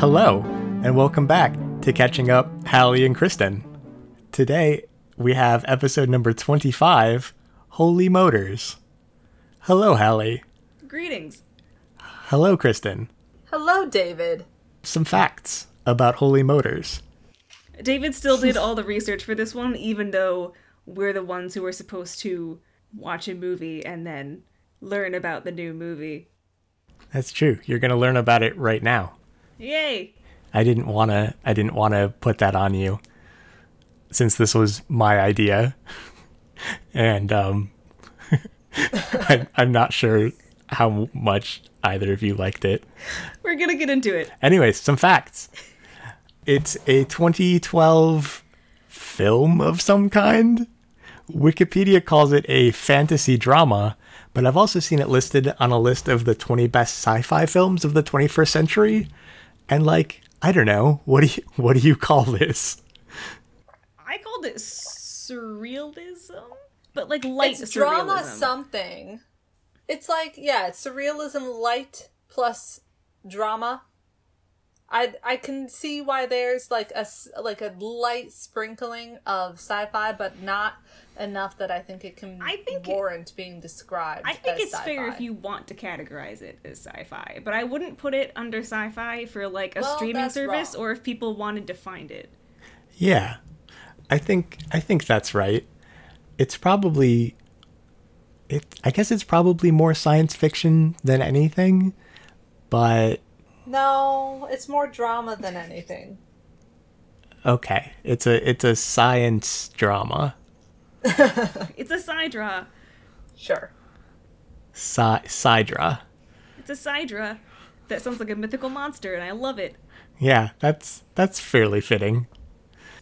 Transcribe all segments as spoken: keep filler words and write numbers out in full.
Hello, and welcome back to Catching Up, Hallie and Kristen. Today, we have episode number twenty-five, Holy Motors. Hello, Hallie. Greetings. Hello, Kristen. Hello, David. Some facts about Holy Motors. David still did all the research for this one, even though we're the ones who are supposed to watch a movie and then learn about the new movie. That's true. You're going to learn about it right now. Yay! I didn't want to I didn't want to put that on you, since this was my idea. And um, I'm, I'm not sure how much either of you liked it. We're going to get into it. Anyways, some facts. It's a twenty twelve film of some kind. Wikipedia calls it a fantasy drama, but I've also seen it listed on a list of the twenty best sci-fi films of the twenty-first century. And like, I don't know, what do you, what do you call this? I called it surrealism, but like light it's surrealism. Drama something. It's like, yeah, it's surrealism light plus drama. I I can see why there's like a like a light sprinkling of sci-fi, but not enough that I think it can I think warrant it, being described. I think as it's sci-fi. Fair if you want to categorize it as sci-fi, but I wouldn't put it under sci-fi for like a well, streaming service wrong. Or if people wanted to find it. Yeah, I think I think that's right. It's probably it. I guess it's probably more science fiction than anything, but. No, it's more drama than anything. Okay, it's a it's a science drama. It's a sidra. Sure. Sci- sidra. It's a sidra. That sounds like a mythical monster, and I love it. Yeah, that's that's fairly fitting.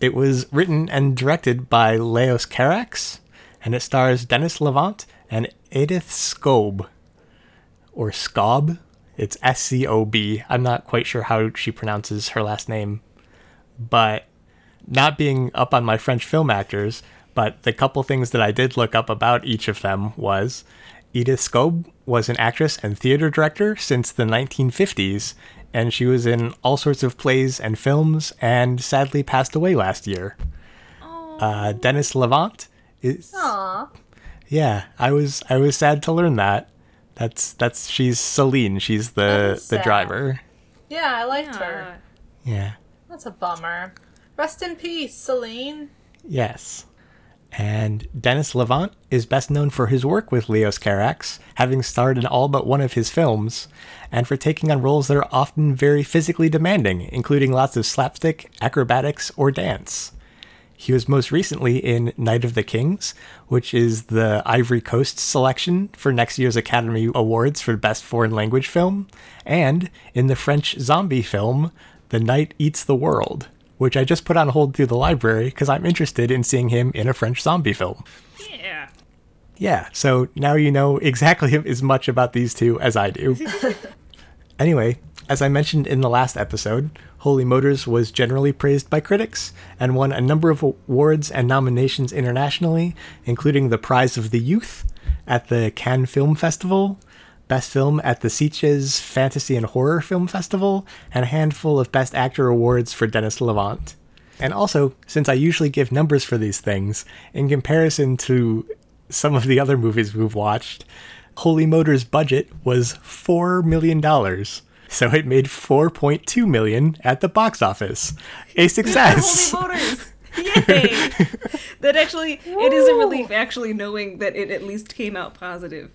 It was written and directed by Leos Carax, and it stars Denis Lavant and Edith Scob, or Scob. It's S C O B. I'm not quite sure how she pronounces her last name, but not being up on my French film actors, but the couple things that I did look up about each of them was Edith Scob was an actress and theater director since the nineteen fifties, and she was in all sorts of plays and films and sadly passed away last year. Uh, Denis Lavant is... Aww. Yeah, I was I was sad to learn that. That's that's she's Celine. She's the the driver. Yeah, I liked yeah. her. Yeah. That's a bummer. Rest in peace, Celine. Yes. And Denis Lavant is best known for his work with Leos Carax, having starred in all but one of his films, and for taking on roles that are often very physically demanding, including lots of slapstick, acrobatics, or dance. He was most recently in Night of the Kings, which is the Ivory Coast selection for next year's Academy Awards for Best Foreign Language Film, and in the French zombie film, The Night Eats the World, which I just put on hold through the library because I'm interested in seeing him in a French zombie film. Yeah. Yeah, so now you know exactly as much about these two as I do. Anyway, as I mentioned in the last episode, Holy Motors was generally praised by critics and won a number of awards and nominations internationally, including the Prize of the Youth at the Cannes Film Festival, Best Film at the Sitges Fantasy and Horror Film Festival, and a handful of Best Actor awards for Denis Lavant. And also, since I usually give numbers for these things, in comparison to some of the other movies we've watched, Holy Motors' budget was four million dollars. So it made four point two million dollars at the box office. A success! Holy Motors! Yay! That actually, Woo. It is a relief actually knowing that it at least came out positive.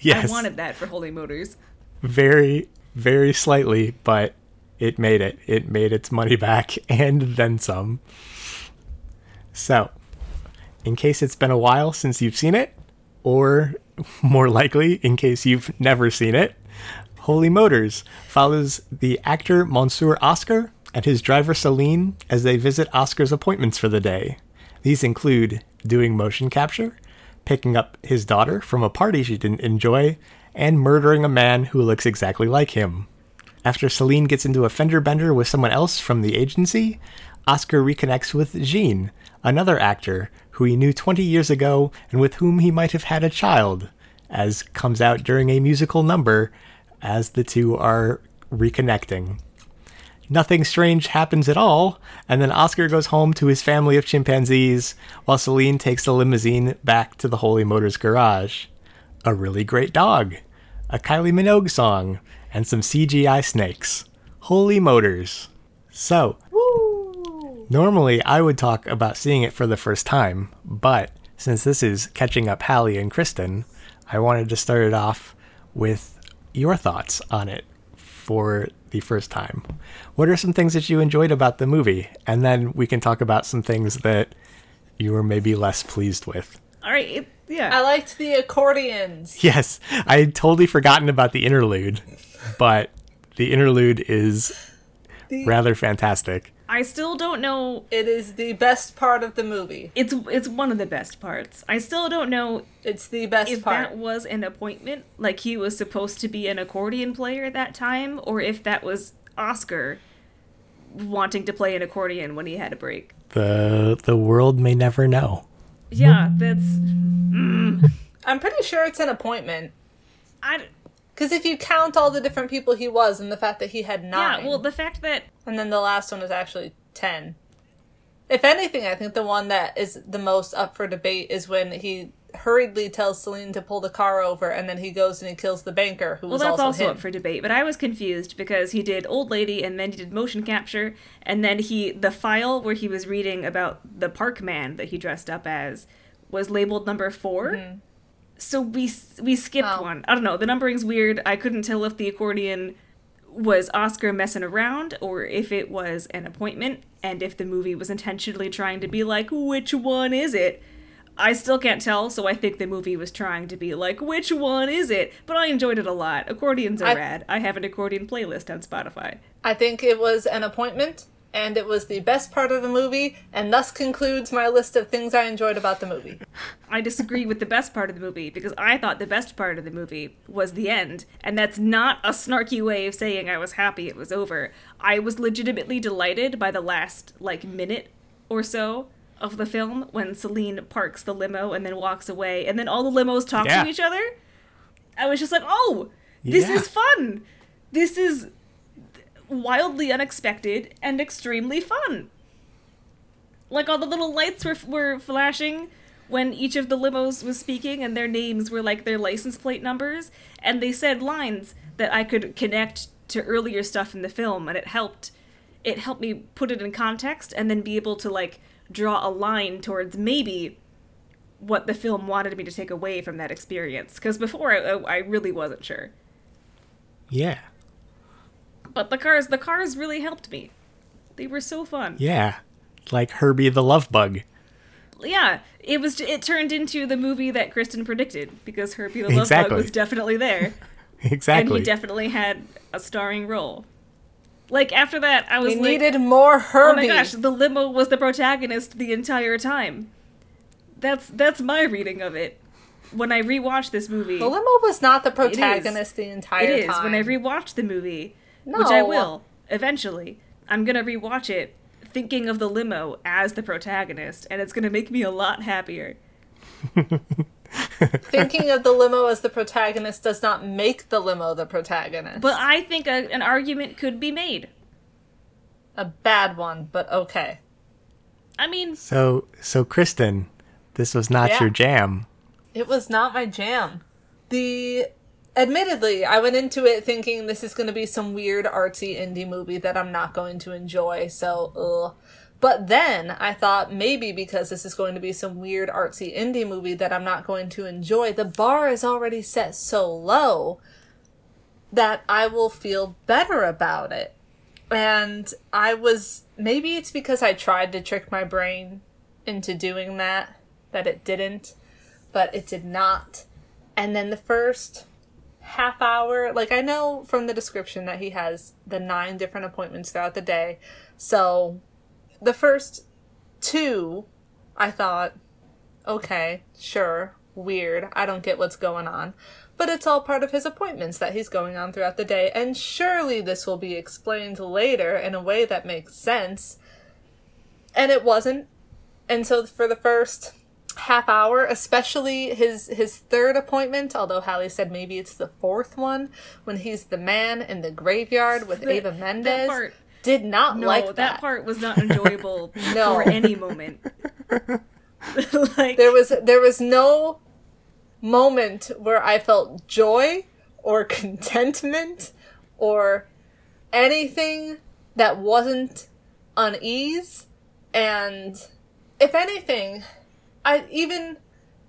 Yes. I wanted that for Holy Motors. Very, very slightly, but it made it. It made its money back, and then some. So, in case it's been a while since you've seen it, or more likely, in case you've never seen it, Holy Motors follows the actor Monsieur Oscar and his driver Celine as they visit Oscar's appointments for the day. These include doing motion capture, picking up his daughter from a party she didn't enjoy, and murdering a man who looks exactly like him. After Celine gets into a fender bender with someone else from the agency, Oscar reconnects with Jean, another actor who he knew twenty years ago and with whom he might have had a child, as comes out during a musical number, as the two are reconnecting. nothing strange happens at all, and then Oscar goes home to his family of chimpanzees, while Celine takes the limousine back to the Holy Motors garage. A really great dog, a Kylie Minogue song, and some C G I snakes. Holy Motors. So, Woo! Normally I would talk about seeing it for the first time, but since this is catching up Hallie and Kristen, I wanted to start it off with your thoughts on it for the first time. What are some things that you enjoyed about the movie? And then we can talk about some things that you were maybe less pleased with. All right. It, yeah. I liked the accordions. Yes. I had totally forgotten about the interlude, but the interlude is the, rather fantastic. I still don't know. It is the best part of the movie. It's it's one of the best parts. I still don't know. It's the best if part. If that was an appointment, like he was supposed to be an accordion player that time, or if that was Oscar wanting to play an accordion when he had a break. The the world may never know. Yeah, that's... Mm. I'm pretty sure it's an appointment. I... Because if you count all the different people he was and the fact that he had nine... Yeah, well, the fact that... And then the last one was actually ten. If anything, I think the one that is the most up for debate is when he hurriedly tells Celine to pull the car over and then he goes and he kills the banker, who well, was also Well, that's also him. Up for debate, but I was confused because he did Old Lady and then he did Motion Capture, and then he the file where he was reading about the park man that he dressed up as was labeled number four. Mm-hmm. So we we skipped oh. one. I don't know. The numbering's weird. I couldn't tell if the accordion was Oscar messing around or if it was an appointment and if the movie was intentionally trying to be like, which one is it? I still can't tell, so I think the movie was trying to be like, which one is it? But I enjoyed it a lot. Accordions are I, rad. I have an accordion playlist on Spotify. I think it was an appointment, and it was the best part of the movie, and thus concludes my list of things I enjoyed about the movie. I disagree with the best part of the movie, because I thought the best part of the movie was the end, and that's not a snarky way of saying I was happy it was over. I was legitimately delighted by the last, like, minute or so of the film when Celine parks the limo and then walks away, and then all the limos talk yeah. to each other. I was just like, oh, this yeah. is fun. This is... wildly unexpected and extremely fun. Like, all the little lights were were flashing when each of the limos was speaking, and their names were like their license plate numbers, and they said lines that I could connect to earlier stuff in the film, and it helped it helped me put it in context and then be able to, like, draw a line towards maybe what the film wanted me to take away from that experience, because before I, I really wasn't sure. Yeah. But the cars, the cars really helped me. They were so fun. Yeah, like Herbie the Love Bug. Yeah, it was. It turned into the movie that Kristen predicted, because Herbie the Love exactly. Bug was definitely there. Exactly. And he definitely had a starring role. Like, after that, I was we like... We needed more Herbie. Oh my gosh, the limo was the protagonist the entire time. That's that's my reading of it. When I rewatched this movie... The limo was not the protagonist the entire time. It is. When I rewatched the movie... No. Which I will, eventually. I'm going to rewatch it thinking of the limo as the protagonist, and it's going to make me a lot happier. Thinking of the limo as the protagonist does not make the limo the protagonist. But I think a, an argument could be made. A bad one, but okay. I mean... So, so Kristen, this was not yeah. your jam. It was not my jam. The... Admittedly, I went into it thinking this is going to be some weird artsy indie movie that I'm not going to enjoy, so ugh. But then I thought maybe because this is going to be some weird artsy indie movie that I'm not going to enjoy, the bar is already set so low that I will feel better about it. And I was, maybe it's because I tried to trick my brain into doing that, that it didn't, but it did not. And then the first... half hour, like, I know from the description that he has the nine different appointments throughout the day, so the first two I thought, okay, sure, weird, I don't get what's going on, but it's all part of his appointments that he's going on throughout the day, and surely this will be explained later in a way that makes sense, and it wasn't. And so for the first half hour, especially his his third appointment, although Hallie said maybe it's the fourth one, when he's the man in the graveyard with the, Ava Mendes. That part, did not no, like that. that part was not enjoyable no. for any moment. like, there was there was no moment where I felt joy or contentment or anything that wasn't unease. And if anything, I even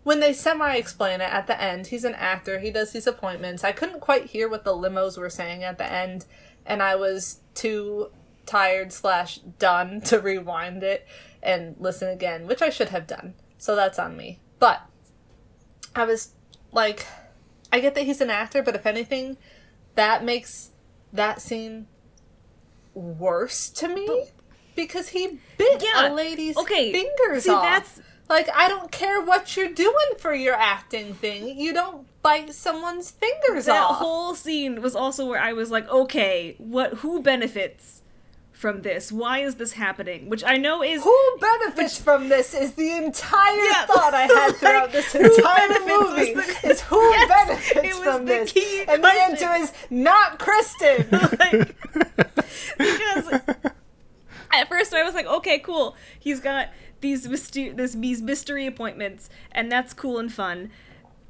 when they semi-explain it at the end, he's an actor, he does these appointments. I couldn't quite hear what the limos were saying at the end, and I was too tired slash done to rewind it and listen again, which I should have done. So that's on me. But I was like, I get that he's an actor, but if anything, that makes that scene worse to me. But- Because he bit yeah. a lady's okay. fingers See, off. That's... Like, I don't care what you're doing for your acting thing. You don't bite someone's fingers that off. That whole scene was also where I was like, okay, what? Who benefits from this? Why is this happening? Which I know is... Who benefits which, from this is the entire yeah, thought I had throughout like, this entire movie. The, is who yes, benefits from this? Key and question. The answer is not Kristen. like, because... At first, I was like, okay, cool. He's got these, myster- this, these mystery appointments, and that's cool and fun.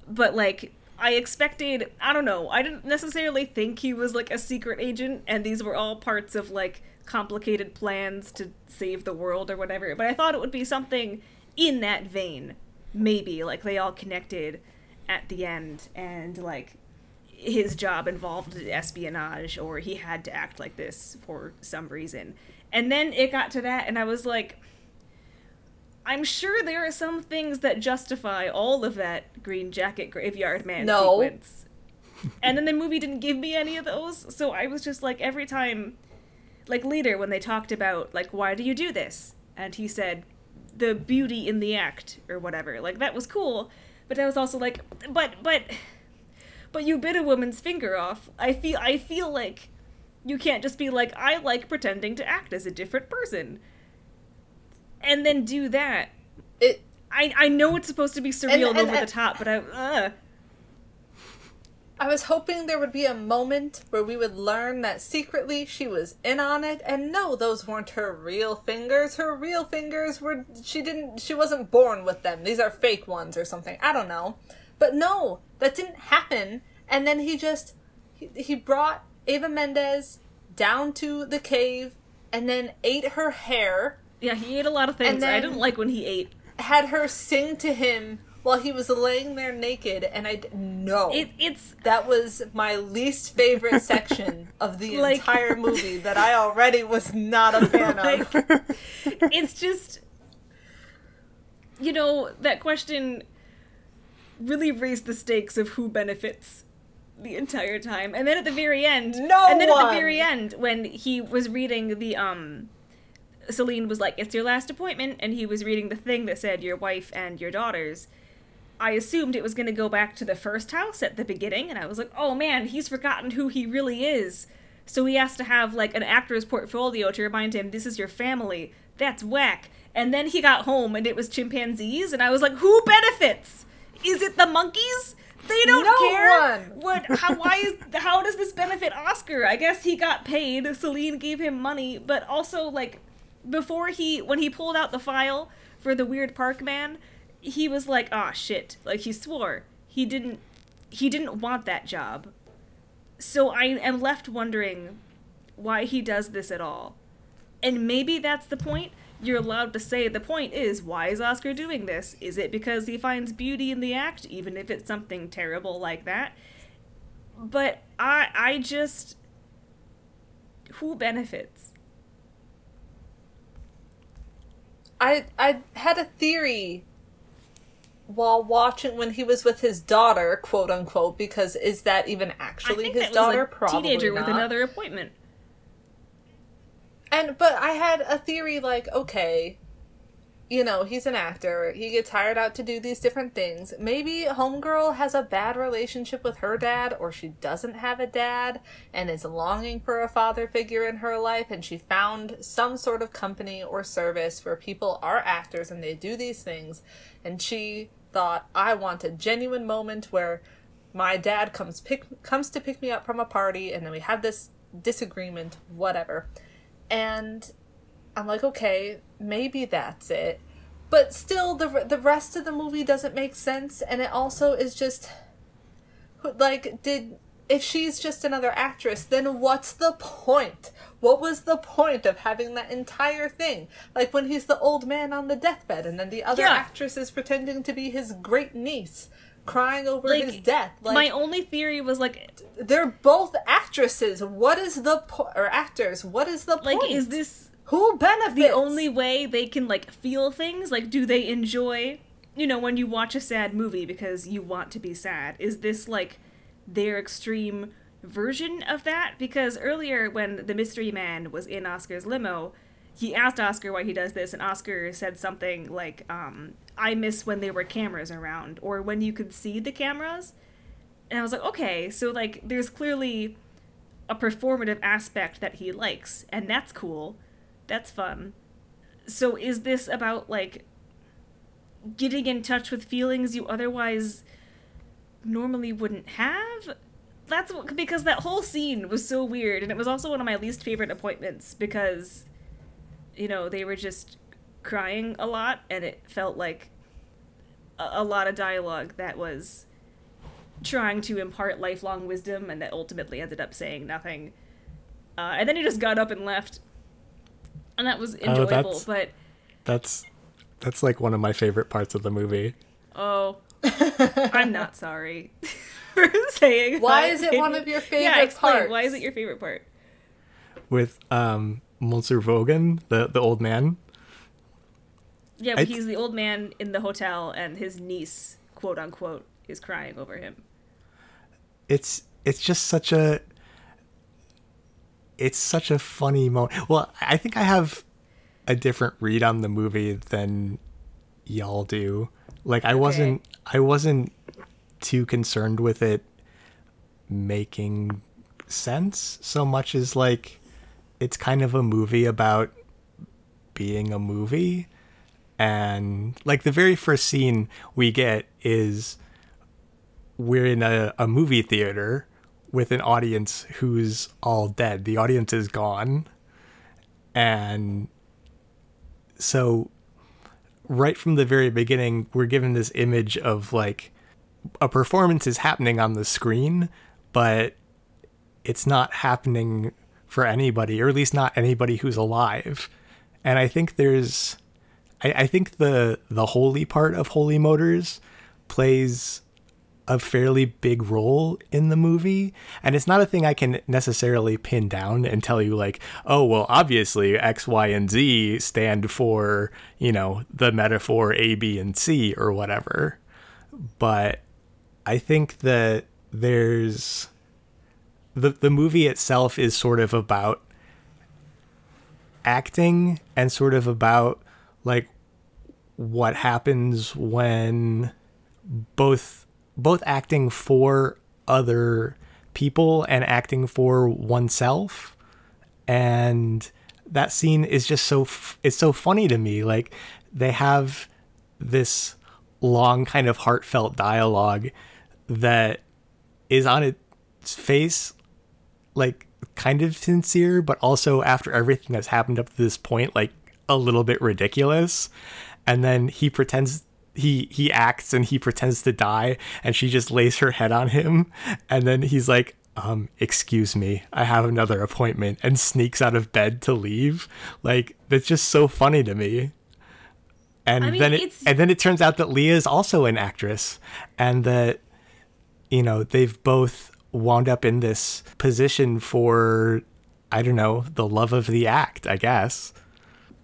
But, like, I expected, I don't know, I didn't necessarily think he was, like, a secret agent, and these were all parts of, like, complicated plans to save the world or whatever. But I thought it would be something in that vein, maybe. Like, they all connected at the end, and, like, his job involved espionage, or he had to act like this for some reason. And then it got to that, and I was like, I'm sure there are some things that justify all of that Green Jacket Graveyard Man no. sequence. And then the movie didn't give me any of those, so I was just like, every time, like later when they talked about, like, why do you do this? And he said, the beauty in the act, or whatever. Like, that was cool, but I was also like, but, but, but you bit a woman's finger off. I feel, I feel like... You can't just be like, I like pretending to act as a different person. And then do that. It, I, I know it's supposed to be surreal and, and, and over and, the top, but I... Uh. I was hoping there would be a moment where we would learn that secretly she was in on it, and no, those weren't her real fingers. Her real fingers were... She didn't... She wasn't born with them. These are fake ones or something. I don't know. But no, that didn't happen. And then he just... He, he brought... Eva Mendes down to the cave and then ate her hair. Yeah, he ate a lot of things. I didn't like when he ate. Had her sing to him while he was laying there naked, and I no. It, it's that was my least favorite section of the like, entire movie that I already was not a fan like, of. It's just, you know, that question really raised the stakes of who benefits. The entire time, and then at the very end, no and then one. at the very end, when he was reading the um, Celine was like, "It's your last appointment," and he was reading the thing that said your wife and your daughters. I assumed it was going to go back to the first house at the beginning, and I was like, "Oh man, he's forgotten who he really is." So he has to have like an actor's portfolio to remind him, "This is your family." That's whack. And then he got home, and it was chimpanzees, and I was like, "Who benefits? Is it the monkeys?" They don't no care. One. What? How? Why is? How does this benefit Oscar? I guess he got paid. Celine gave him money, but also like, before he when he pulled out the file for the weird park man, he was like, "Ah, shit!" Like he swore he didn't he didn't want that job. So I am left wondering why he does this at all, and maybe that's the point. You're allowed to say the point is, why is Oscar doing this? Is it because he finds beauty in the act, even if it's something terrible like that? But I I just... Who benefits? I I had a theory while watching when he was with his daughter, quote unquote, because is that even actually his daughter? Probably not. I think that was a teenager with another appointment. And, but I had a theory like, okay, you know, he's an actor. He gets hired out to do these different things. Maybe Homegirl has a bad relationship with her dad, or she doesn't have a dad and is longing for a father figure in her life. And she found some sort of company or service where people are actors and they do these things. And she thought, I want a genuine moment where my dad comes pick comes to pick me up from a party. And then we have this disagreement, whatever. And I'm like, okay, maybe that's it. But still, the the rest of the movie doesn't make sense, and it also is just, like, did... If she's just another actress, then what's the point? What was the point of having that entire thing? Like when he's the old man on the deathbed and then the other yeah. actress is pretending to be his great niece, crying over like, his death. Like, my only theory was like... They're both actresses. What is the point? Or actors. What is the point? Like, is this... Who benefits? The only way they can, like, feel things? Like, do they enjoy... You know, when you watch a sad movie because you want to be sad, is this, like... their extreme version of that? Because earlier when the mystery man was in Oscar's limo, he asked Oscar why he does this, and Oscar said something like, um, I miss when there were cameras around, or when you could see the cameras. And I was like, okay, so like there's clearly a performative aspect that he likes, and that's cool. That's fun. So is this about like getting in touch with feelings you otherwise normally wouldn't have? That's what, because that whole scene was so weird, and it was also one of my least favorite appointments because, you know, they were just crying a lot, and it felt like a, a lot of dialogue that was trying to impart lifelong wisdom and that ultimately ended up saying nothing. Uh, and then he just got up and left, and that was enjoyable. Oh, that's, but that's that's like one of my favorite parts of the movie. Oh. I'm not sorry for saying. Why is it one of your favorite yeah, explain, parts? Why is it your favorite part? With um, Monsieur Vaughan, the, the old man. Yeah, but I, he's the old man in the hotel, and his niece, quote unquote, is crying over him. It's it's just such a it's such a funny moment. Well, I think I have a different read on the movie than y'all do. Like, I okay. wasn't I wasn't too concerned with it making sense so much as, like, it's kind of a movie about being a movie. And, like, the very first scene we get is we're in a, a movie theater with an audience who's all dead. The audience is gone. And so... right from the very beginning, we're given this image of, like, a performance is happening on the screen, but it's not happening for anybody, or at least not anybody who's alive. And I think there's... I, I think the, the holy part of Holy Motors plays a fairly big role in the movie. And it's not a thing I can necessarily pin down and tell you, like, oh, well, obviously X, Y, and Z stand for, you know, the metaphor A, B, and C or whatever. But I think that there's the the movie itself is sort of about acting and sort of about, like, what happens when both both acting for other people and acting for oneself. And that scene is just so, f- it's so funny to me. Like, they have this long kind of heartfelt dialogue that is on its face, like, kind of sincere, but also after everything that's happened up to this point, like, a little bit ridiculous. And then he pretends He he acts and he pretends to die, and she just lays her head on him, and then he's like, um, excuse me, I have another appointment, and sneaks out of bed to leave. Like, that's just so funny to me. And I mean, then it it's... and then it turns out that Leah is also an actress, and that, you know, they've both wound up in this position for, I don't know, the love of the act, I guess.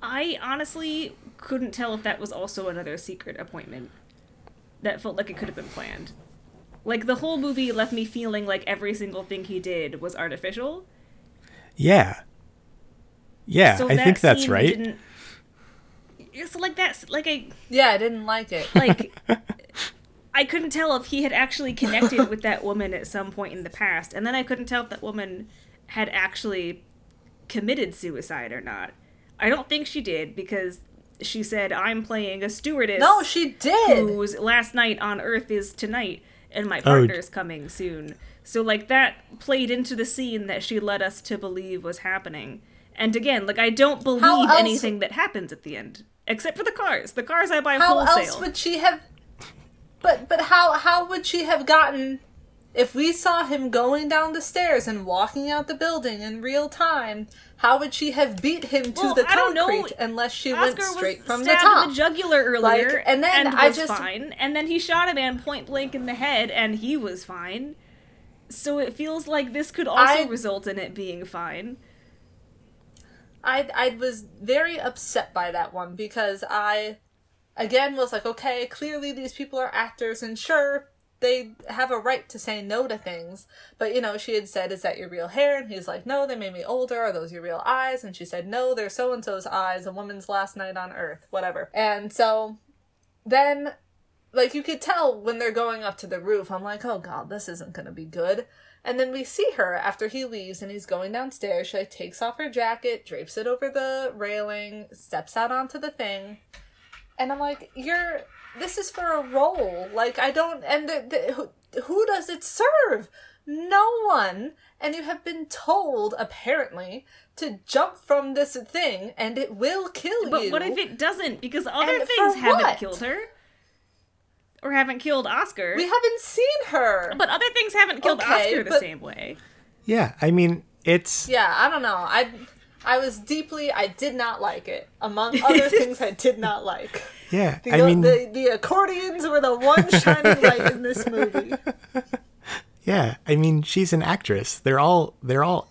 I honestly couldn't tell if that was also another secret appointment. That felt like it could have been planned. Like, the whole movie left me feeling like every single thing he did was artificial. Yeah. Yeah, so I that think that's right. Didn't... So, like, that's, like, I... Yeah, I didn't like it. Like, I couldn't tell if he had actually connected with that woman at some point in the past, and then I couldn't tell if that woman had actually committed suicide or not. I don't think she did, because she said, I'm playing a stewardess. No, she did! Whose last night on Earth is tonight, and my partner's oh. coming soon. So, like, that played into the scene that she led us to believe was happening. And again, like, I don't believe anything that happens at the end, except for the cars. The cars I buy wholesale. How else would she have... But but how how would she have gotten... If we saw him going down the stairs and walking out the building in real time, how would she have beat him to well, the concrete unless she Oscar went straight from the top? Oscar was stabbed in the jugular earlier, like, and, then and I was just... fine. And then he shot a man point blank in the head, and he was fine. So it feels like this could also I... result in it being fine. I I was very upset by that one because I, again, was like, okay, clearly these people are actors, and sure, they have a right to say no to things. But, you know, she had said, is that your real hair? And he's like, no, they made me older. Are those your real eyes? And she said, no, they're so-and-so's eyes, a woman's last night on earth, whatever. And so then, like, you could tell when they're going up to the roof, I'm like, oh, God, this isn't going to be good. And then we see her after he leaves and he's going downstairs. She like, takes off her jacket, drapes it over the railing, steps out onto the thing. And I'm like, you're, this is for a role. Like, I don't, and the, the, who, who does it serve? No one. And you have been told, apparently, to jump from this thing and it will kill but you. But what if it doesn't? Because other and things haven't what? killed her. Or haven't killed Oscar. We haven't seen her. But other things haven't killed okay, Oscar the but... same way. Yeah, I mean, it's... Yeah, I don't know. I I was deeply... I did not like it. Among other things I did not like. Yeah, the, I mean... The, the accordions were the one shining light in this movie. Yeah, I mean, she's an actress. They're all They're all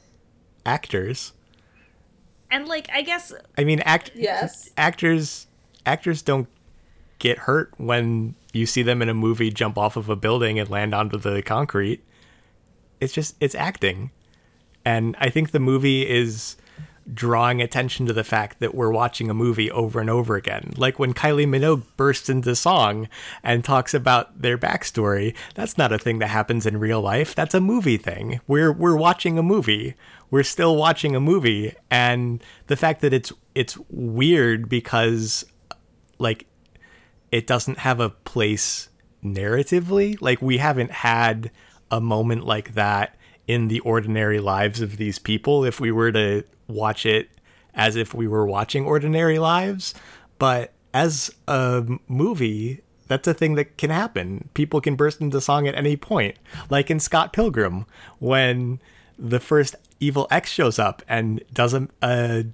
actors. And, like, I guess... I mean, act- yes. actors actors don't get hurt when... You see them in a movie jump off of a building and land onto the concrete. It's just, it's acting. And I think the movie is drawing attention to the fact that we're watching a movie over and over again. Like when Kylie Minogue bursts into song and talks about their backstory, that's not a thing that happens in real life. That's a movie thing. We're we're watching a movie. We're still watching a movie. And the fact that it's it's weird because, like, it doesn't have a place narratively. Like, we haven't had a moment like that in the ordinary lives of these people if we were to watch it as if we were watching ordinary lives. But as a movie, that's a thing that can happen. People can burst into song at any point. Like in Scott Pilgrim, when the first Evil X shows up and does a... a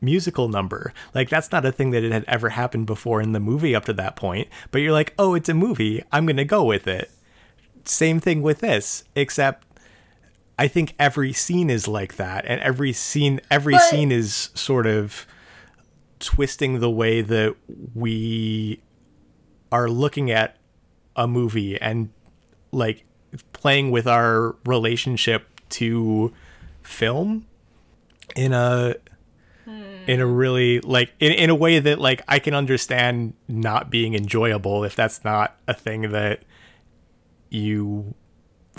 musical number. Like, that's not a thing that it had ever happened before in the movie up to that point, but you're like, oh, it's a movie, I'm gonna go with it. Same thing with this, except I think every scene is like that, and every scene every but... scene is sort of twisting the way that we are looking at a movie and, like, playing with our relationship to film in a In a really, like, in, in a way that, like, I can understand not being enjoyable if that's not a thing that you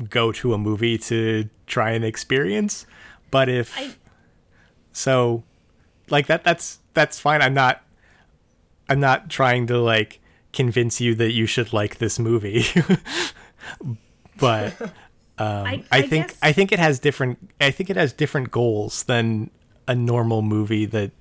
go to a movie to try and experience. But if, I... so, like, that, that's, that's fine. I'm not, I'm not trying to, like, convince you that you should like this movie. But um, I, I, I think, guess... I think it has different, I think it has different goals than a normal movie that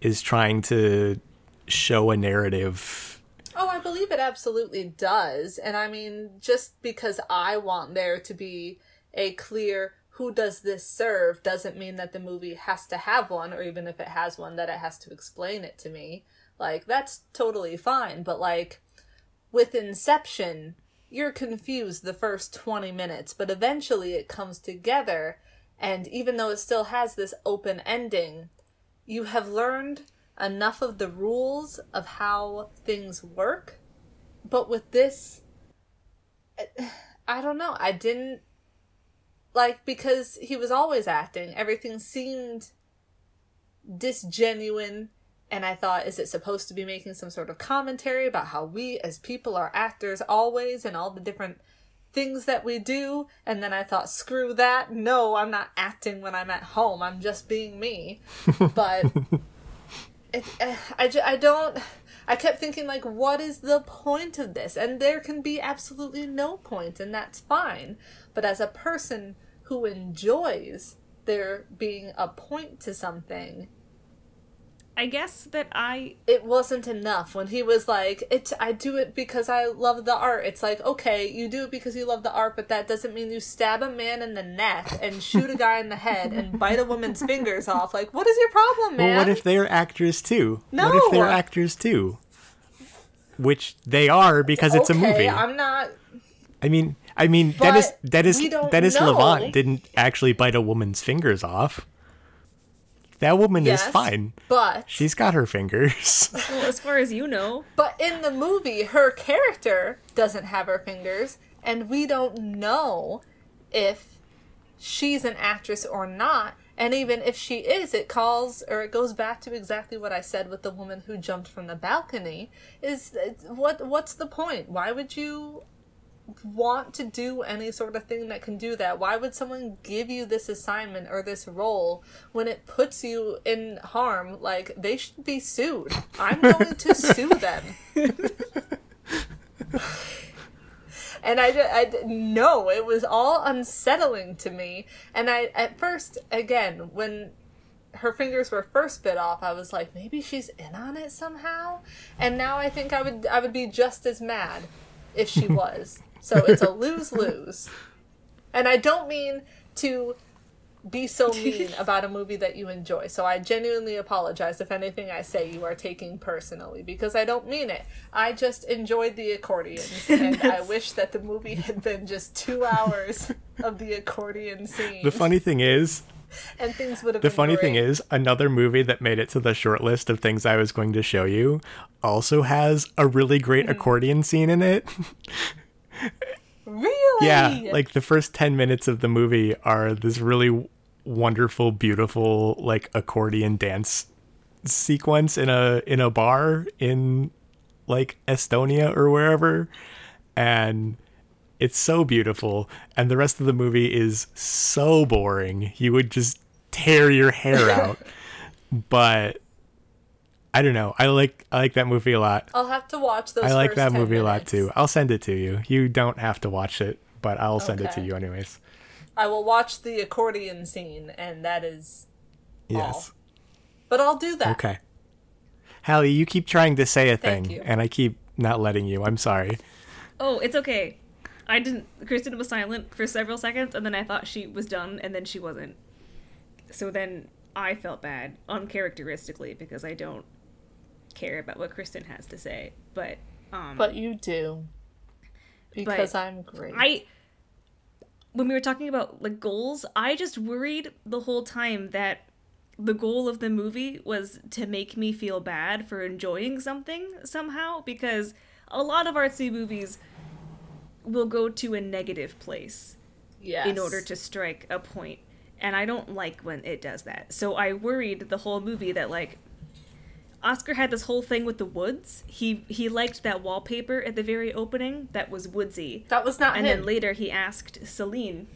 is trying to show a narrative. Oh, I believe it absolutely does. And I mean, just because I want there to be a clear who does this serve doesn't mean that the movie has to have one, or even if it has one, that it has to explain it to me. Like, that's totally fine. But, like, with Inception, you're confused the first twenty minutes, but eventually it comes together. And even though it still has this open ending, you have learned enough of the rules of how things work. But with this, I don't know. I didn't, like, because he was always acting. Everything seemed disgenuine. And I thought, is it supposed to be making some sort of commentary about how we as people are actors always and all the different things that we do? And then I thought, screw that, no, I'm not acting when I'm at home, I'm just being me. But it, I, I don't I kept thinking, like, what is the point of this? And there can be absolutely no point, and that's fine. But as a person who enjoys there being a point to something. I guess that I... It wasn't enough when he was like, "It, I do it because I love the art." It's like, okay, you do it because you love the art, but that doesn't mean you stab a man in the neck and shoot a guy in the head and bite a woman's fingers off. Like, what is your problem, man? Well, what if they're actors, too? No! What if they're actors, too? Which they are because it's okay, a movie. I'm not... I mean, I mean, but Dennis, Dennis, Dennis Lavant didn't actually bite a woman's fingers off. That woman yes, is fine. But she's got her fingers. Well, as far as you know. But in the movie, her character doesn't have her fingers, and we don't know if she's an actress or not. And even if she is, it calls or it goes back to exactly what I said with the woman who jumped from the balcony. Is what? What's the point? Why would you want to do any sort of thing that can do that? Why would someone give you this assignment or this role when it puts you in harm? Like, they should be sued. I'm going to sue them. And I, I no, it was all unsettling to me. And I, at first, again, when her fingers were first bit off, I was like, maybe she's in on it somehow. And now I think I would, I would be just as mad if she was. So it's a lose-lose. And I don't mean to be so mean about a movie that you enjoy. So I genuinely apologize if anything I say you are taking personally, because I don't mean it. I just enjoyed the accordions, and I wish that the movie had been just two hours of the accordion scene. The funny thing is... And things would have the been funny great. Thing is, another movie that made it to the short list of things I was going to show you also has a really great mm. accordion scene in it. Really? Yeah, like the first ten minutes of the movie are this really wonderful, beautiful, like accordion dance sequence in a in a bar in like Estonia or wherever, and it's so beautiful, and the rest of the movie is so boring. You would just tear your hair out. But I don't know. I like I like that movie a lot. I'll have to watch those. I like that movie minutes. a lot too. I'll send it to you. You don't have to watch it, but I'll send okay. it to you anyways. I will watch the accordion scene, and that is yes. all. But I'll do that. Okay. Hallie, you keep trying to say a Thank thing, you. and I keep not letting you. I'm sorry. Oh, it's okay. I didn't. Kristen was silent for several seconds, and then I thought she was done, and then she wasn't. So then I felt bad, uncharacteristically, because I don't care about what Kristen has to say. But um, but you do, because I'm great. I when we were talking about like goals, I just worried the whole time that the goal of the movie was to make me feel bad for enjoying something somehow, because a lot of artsy movies will go to a negative place yes. in order to strike a point. And I don't like when it does that. So I worried the whole movie that, like, Oscar had this whole thing with the woods. He he liked that wallpaper at the very opening that was woodsy. That was not and him. And then later he asked Celine.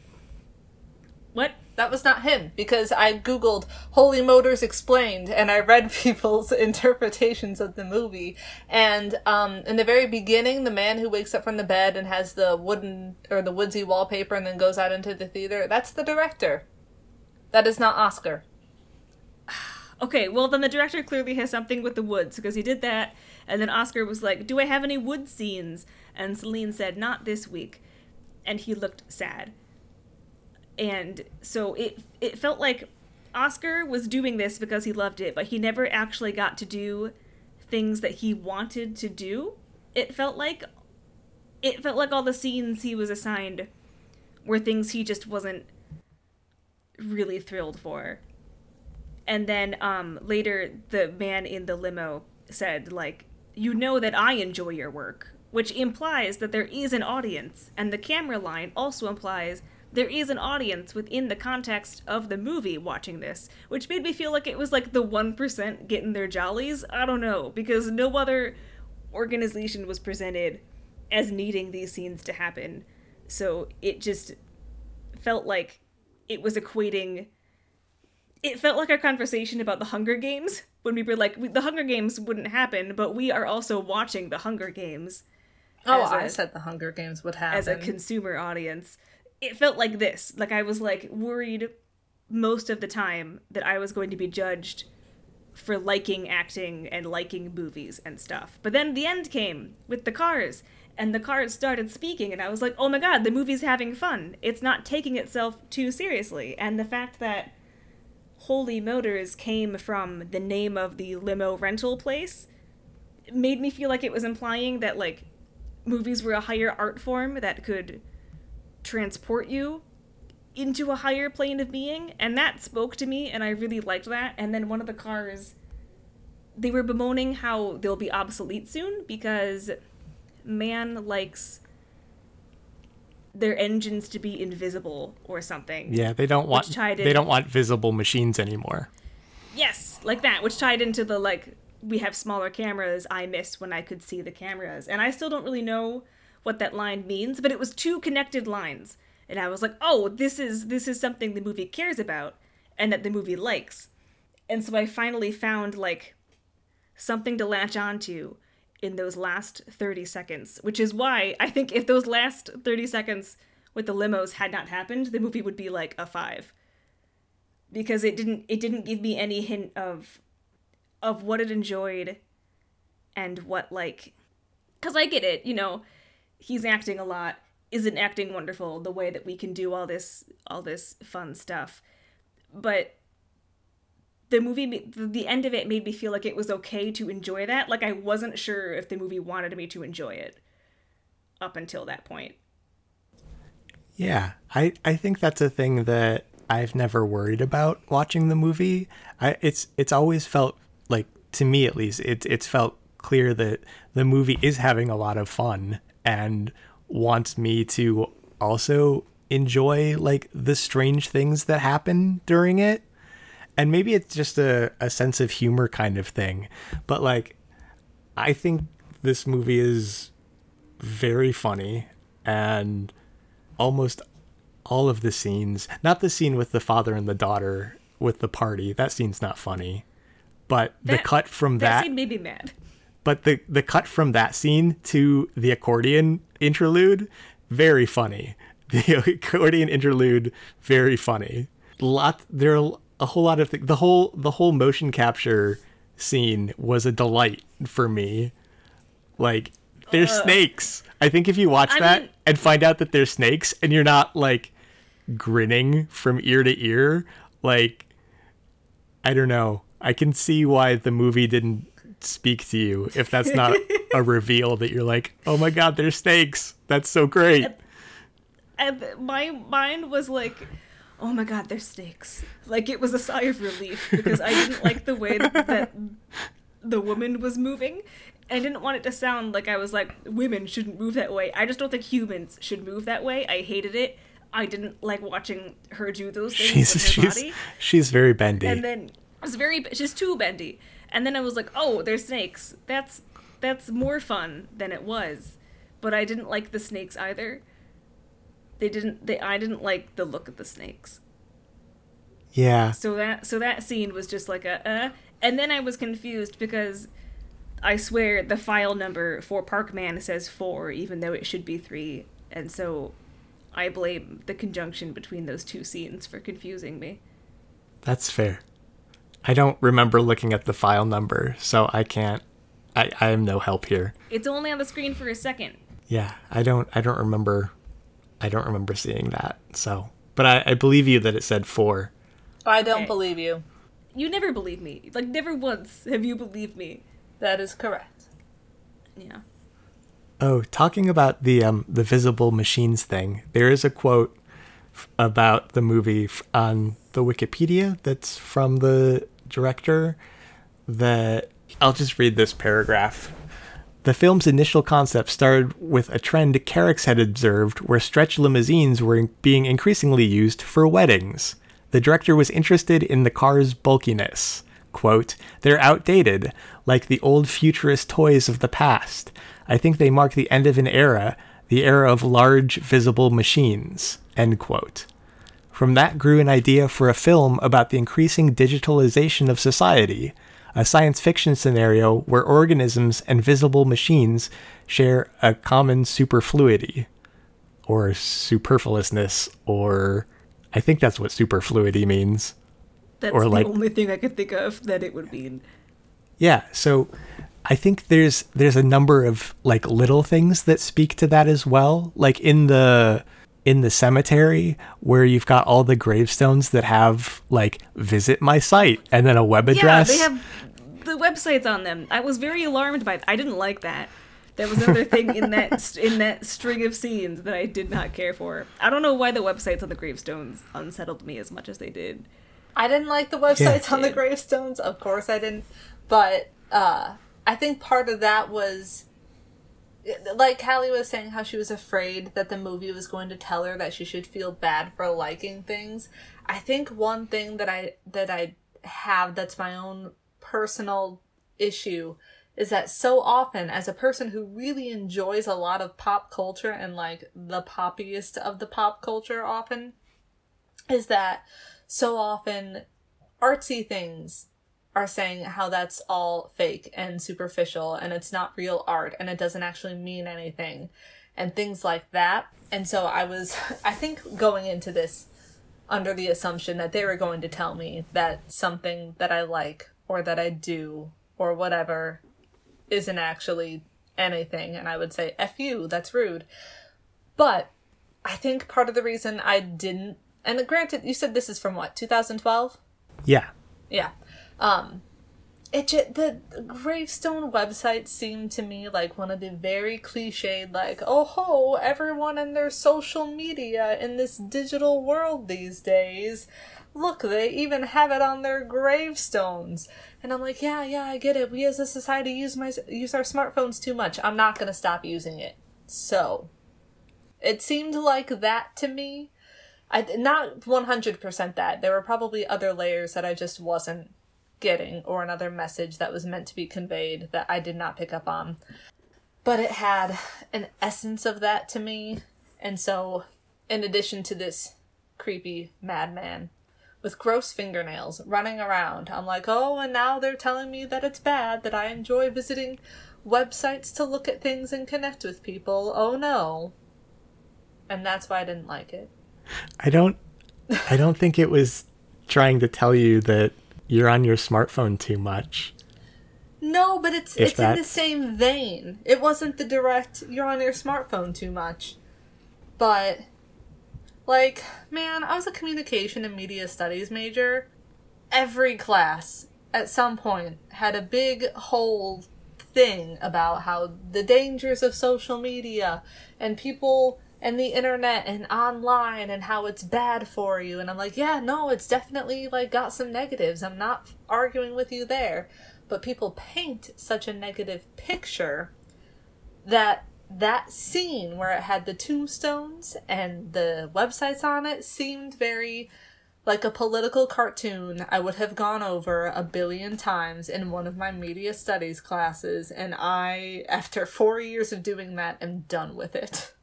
What? That was not him, because I Googled Holy Motors Explained, and I read people's interpretations of the movie. And um, in the very beginning, the man who wakes up from the bed and has the wooden or the woodsy wallpaper and then goes out into the theater, that's the director. That is not Oscar. Okay, well, then the director clearly has something with the woods, because he did that. And then Oscar was like, "Do I have any wood scenes?" And Celine said, "Not this week." And he looked sad. And so it it felt like Oscar was doing this because he loved it, but he never actually got to do things that he wanted to do. It felt like it felt like all the scenes he was assigned were things he just wasn't really thrilled for. And then um, later, the man in the limo said, like, "You know that I enjoy your work," which implies that there is an audience, and the camera line also implies there is an audience within the context of the movie watching this, which made me feel like it was like the one percent getting their jollies. I don't know, because no other organization was presented as needing these scenes to happen. So it just felt like it was equating... It felt like our conversation about the Hunger Games, when we were like, the Hunger Games wouldn't happen, but we are also watching the Hunger Games. Oh, I a, said the Hunger Games would happen. As a consumer audience. It felt like this. Like, I was, like, worried most of the time that I was going to be judged for liking acting and liking movies and stuff. But then the end came with the cars, and the cars started speaking, and I was like, oh my god, the movie's having fun. It's not taking itself too seriously. And the fact that Holy Motors came from the name of the limo rental place made me feel like it was implying that, like, movies were a higher art form that could transport you into a higher plane of being, and that spoke to me, and I really liked that. And then one of the cars, they were bemoaning how they'll be obsolete soon because man likes their engines to be invisible or something. Yeah, they don't want in, they don't want visible machines anymore. Yes, like that, which tied into the, like, we have smaller cameras, I missed when I could see the cameras. And I still don't really know what that line means, but it was two connected lines. And I was like, oh, this is this is something the movie cares about and that the movie likes. And so I finally found, like, something to latch onto in those last thirty seconds, which is why I think if those last thirty seconds with the limos had not happened, the movie would be like a five. Because it didn't it didn't give me any hint of of what it enjoyed and what, like, because I get it, you know, he's acting a lot. Isn't acting wonderful, the way that we can do all this all this fun stuff? But the movie, the end of it made me feel like it was okay to enjoy that. Like, I wasn't sure if the movie wanted me to enjoy it up until that point. Yeah, I, I think that's a thing that I've never worried about watching the movie. I it's it's always felt, like, to me at least, it's it's felt clear that the movie is having a lot of fun and wants me to also enjoy, like, the strange things that happen during it. And maybe it's just a, a sense of humor kind of thing, but, like, I think this movie is very funny, and almost all of the scenes, not the scene with the father and the daughter with the party, that scene's not funny, but that, the cut from that, that scene made me mad. But the, the cut from that scene to the accordion interlude, very funny. The accordion interlude, very funny. Lot there are a whole lot of things. The whole the whole motion capture scene was a delight for me. Like, they're uh, snakes. I think if you watch I that mean, and find out that they're snakes and you're not, like, grinning from ear to ear, like, I don't know. I can see why the movie didn't speak to you if that's not a reveal that you're like, oh my god, they're snakes, that's so great. And my mind was like, oh my god, they're snakes. Like, it was a sigh of relief because I didn't like the way that, that the woman was moving. I didn't want it to sound like I was like, women shouldn't move that way. I just don't think humans should move that way. I hated it. I didn't like watching her do those things she's, with her she's, body. She's very bendy. And then it's very she's too bendy. And then I was like, oh, they're snakes. That's that's more fun than it was. But I didn't like the snakes either. They didn't they I didn't like the look of the snakes. Yeah. So that so that scene was just like a uh and then I was confused because I swear the file number for Parkman says four even though it should be three. And so I blame the conjunction between those two scenes for confusing me. That's fair. I don't remember looking at the file number, so I can't. I, I am no help here. It's only on the screen for a second. Yeah, I don't. I don't remember. I don't remember seeing that. So, but I, I believe you that it said four. I don't okay. believe you. You never believe me. Like, never once have you believed me. That is correct. Yeah. Oh, talking about the um the visible machines thing, there is a quote f- about the movie f- on the Wikipedia that's from the director that I'll just read this paragraph. The film's initial concept started with a trend Carax had observed where stretch limousines were being increasingly used for weddings. The director was interested in the car's bulkiness. Quote, they're outdated, like the old futurist toys of the past. I think they mark the end of an era, the era of large visible machines, end quote. From that grew an idea for a film about the increasing digitalization of society, a science fiction scenario where organisms and visible machines share a common superfluity, or superfluousness, or I think that's what superfluity means. That's or like, the only thing I could think of that it would mean. Yeah, so I think there's there's a number of like little things that speak to that as well. Like in the in the cemetery where you've got all the gravestones that have like "visit my site" and then a web address. Yeah, they have the websites on them. I was very alarmed by it. I didn't like that. That was another thing in that in that string of scenes that I did not care for. I don't know why the websites on the gravestones unsettled me as much as they did. I didn't like the websites yeah. on the gravestones. Of course I didn't. But uh, I think part of that was, like Hallie was saying, how she was afraid that the movie was going to tell her that she should feel bad for liking things. I think one thing that I that I have that's my own personal issue is that so often, as a person who really enjoys a lot of pop culture and, like, the poppiest of the pop culture often, is that so often artsy things are saying how that's all fake and superficial and it's not real art and it doesn't actually mean anything and things like that. And so I was, I think, going into this under the assumption that they were going to tell me that something that I like or that I do or whatever isn't actually anything, and I would say, F you, that's rude. But I think part of the reason I didn't, and granted, you said this is from what, two thousand twelve? Yeah. Yeah. Um, it just, the gravestone website seemed to me like one of the very cliched, like, oh ho, everyone and their social media in this digital world these days. Look, they even have it on their gravestones. And I'm like, yeah, yeah, I get it. We as a society use my use our smartphones too much. I'm not going to stop using it. So it seemed like that to me. I, not one hundred percent that. There were probably other layers that I just wasn't getting or another message that was meant to be conveyed that I did not pick up on. But it had an essence of that to me. And so in addition to this creepy madman with gross fingernails, running around. I'm like, oh, and now they're telling me that it's bad, that I enjoy visiting websites to look at things and connect with people. Oh, no. And that's why I didn't like it. I don't I don't think it was trying to tell you that you're on your smartphone too much. No, but it's it's in the same vein. It wasn't the direct, you're on your smartphone too much. But... like, man, I was a communication and media studies major. Every class, at some point, had a big whole thing about how the dangers of social media and people and the internet and online and how it's bad for you. And I'm like, yeah, no, it's definitely, like, got some negatives. I'm not arguing with you there. But people paint such a negative picture that... that scene where it had the tombstones and the websites on it seemed very like a political cartoon I would have gone over a billion times in one of my media studies classes, and I, after four years of doing that, am done with it.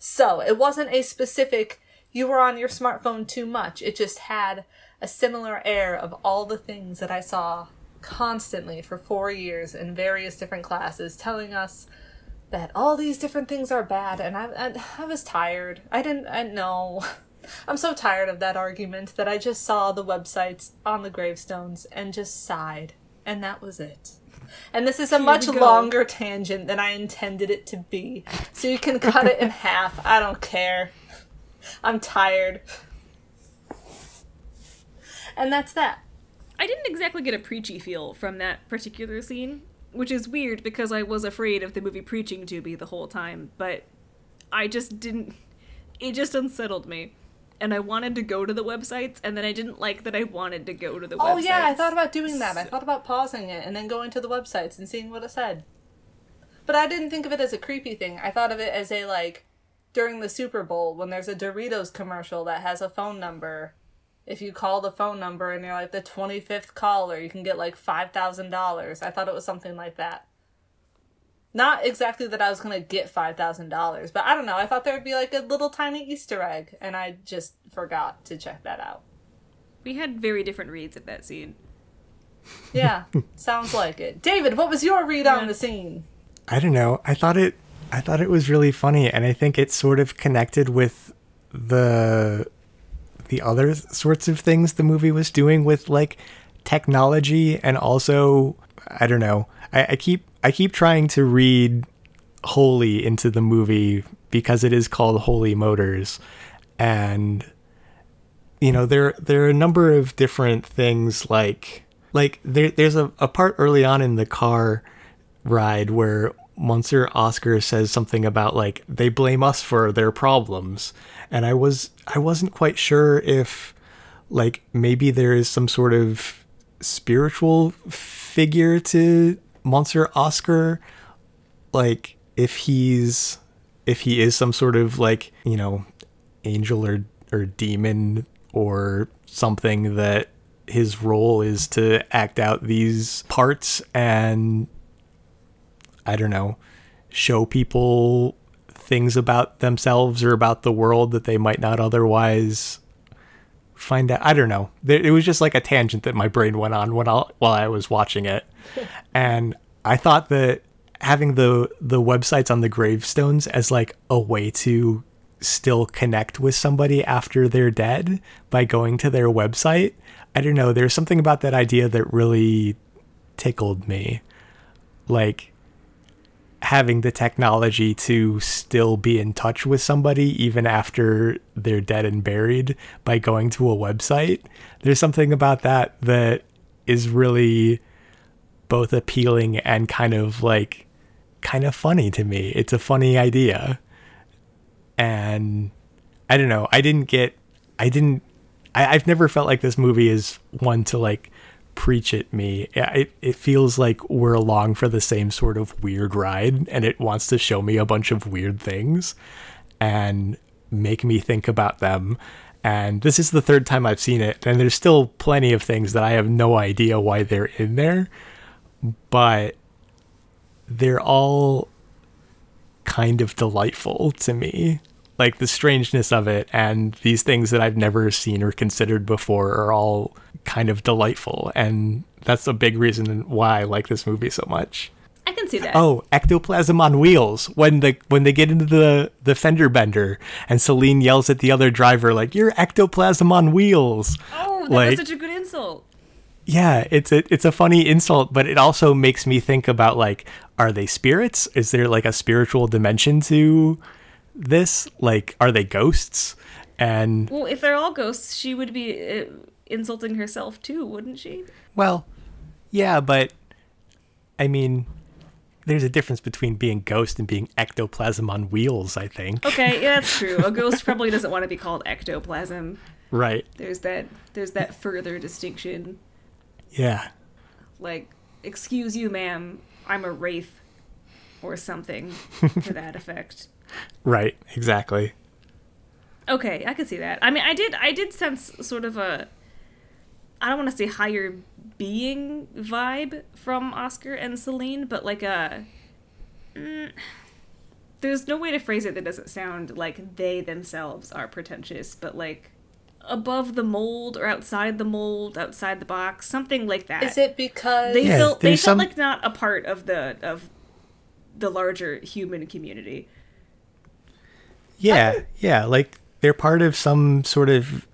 So it wasn't a specific, you were on your smartphone too much. It just had a similar air of all the things that I saw constantly for four years in various different classes telling us that all these different things are bad, and I, I I was tired. I didn't, I know. I'm so tired of that argument that I just saw the websites on the gravestones and just sighed, and that was it. And this is a Here much longer tangent than I intended it to be, so you can cut it in half. I don't care. I'm tired. And that's that. I didn't exactly get a preachy feel from that particular scene. Which is weird because I was afraid of the movie preaching to me the whole time, but I just didn't, it just unsettled me. And I wanted to go to the websites, and then I didn't like that I wanted to go to the websites. Oh yeah, I thought about doing that. So... I thought about pausing it and then going to the websites and seeing what it said. But I didn't think of it as a creepy thing. I thought of it as a, like, during the Super Bowl when there's a Doritos commercial that has a phone number. If you call the phone number and you're like the twenty-fifth caller, you can get like five thousand dollars. I thought it was something like that. Not exactly that I was going to get five thousand dollars, but I don't know. I thought there would be like a little tiny Easter egg, and I just forgot to check that out. We had very different reads of that scene. Yeah, sounds like it. David, what was your read yeah. on the scene? I don't know. I thought it. I thought it was really funny, and I think it sort of connected with the... the other sorts of things the movie was doing with, like, technology. And also, I don't know, I, I keep I keep trying to read Holy into the movie because it is called Holy Motors. And, you know, there there are a number of different things, like, like there, there's a, a part early on in the car ride where Monsieur Oscar says something about, like, they blame us for their problems. And I was I wasn't quite sure if, like, maybe there is some sort of spiritual figure to Monsieur Oscar, like, if he's if he is some sort of, like, you know, angel or or demon or something, that his role is to act out these parts and, I don't know, show people things about themselves or about the world that they might not otherwise find out. I don't know. It was just like a tangent that my brain went on when I, while I was watching it. And I thought that having the, the websites on the gravestones as, like, a way to still connect with somebody after they're dead by going to their website, I don't know, there's something about that idea that really tickled me. Like, having the technology to still be in touch with somebody even after they're dead and buried by going to a website. There's something about that that is really both appealing and kind of, like, kind of funny to me. It's a funny idea. And I don't know, I didn't get, I didn't, I, I've never felt like this movie is one to, like, preach at me. It it feels like we're along for the same sort of weird ride, and it wants to show me a bunch of weird things and make me think about them. And this is the third time I've seen it, and there's still plenty of things that I have no idea why they're in there, but they're all kind of delightful to me. Like, the strangeness of it and these things that I've never seen or considered before are all kind of delightful, and that's a big reason why I like this movie so much. I can see that. Oh, ectoplasm on wheels. When the when they get into the, the fender bender and Celine yells at the other driver, like, "You're ectoplasm on wheels." Oh, that, like, was such a good insult. Yeah, it's a, it's a funny insult, but it also makes me think about, like, are they spirits? Is there, like, a spiritual dimension to this? Like, are they ghosts? And, well, if they're all ghosts, she would be uh, insulting herself too, wouldn't she? Well, yeah, but I mean, there's a difference between being ghost and being ectoplasm on wheels, I think. Okay, yeah, that's true. A ghost probably doesn't want to be called ectoplasm. Right. There's that there's that further distinction. Yeah. Like, excuse you, ma'am, I'm a wraith or something to that effect. Right, exactly. Okay, I can see that. I mean, I did I did sense sort of a, I don't want to say higher being vibe from Oscar and Celine, but like a, mm, there's no way to phrase it that doesn't sound like they themselves are pretentious, but like above the mold or outside the mold, outside the box, something like that. Is it because they yeah, felt they felt some... like not a part of the of the larger human community? Yeah, yeah, like they're part of some sort of,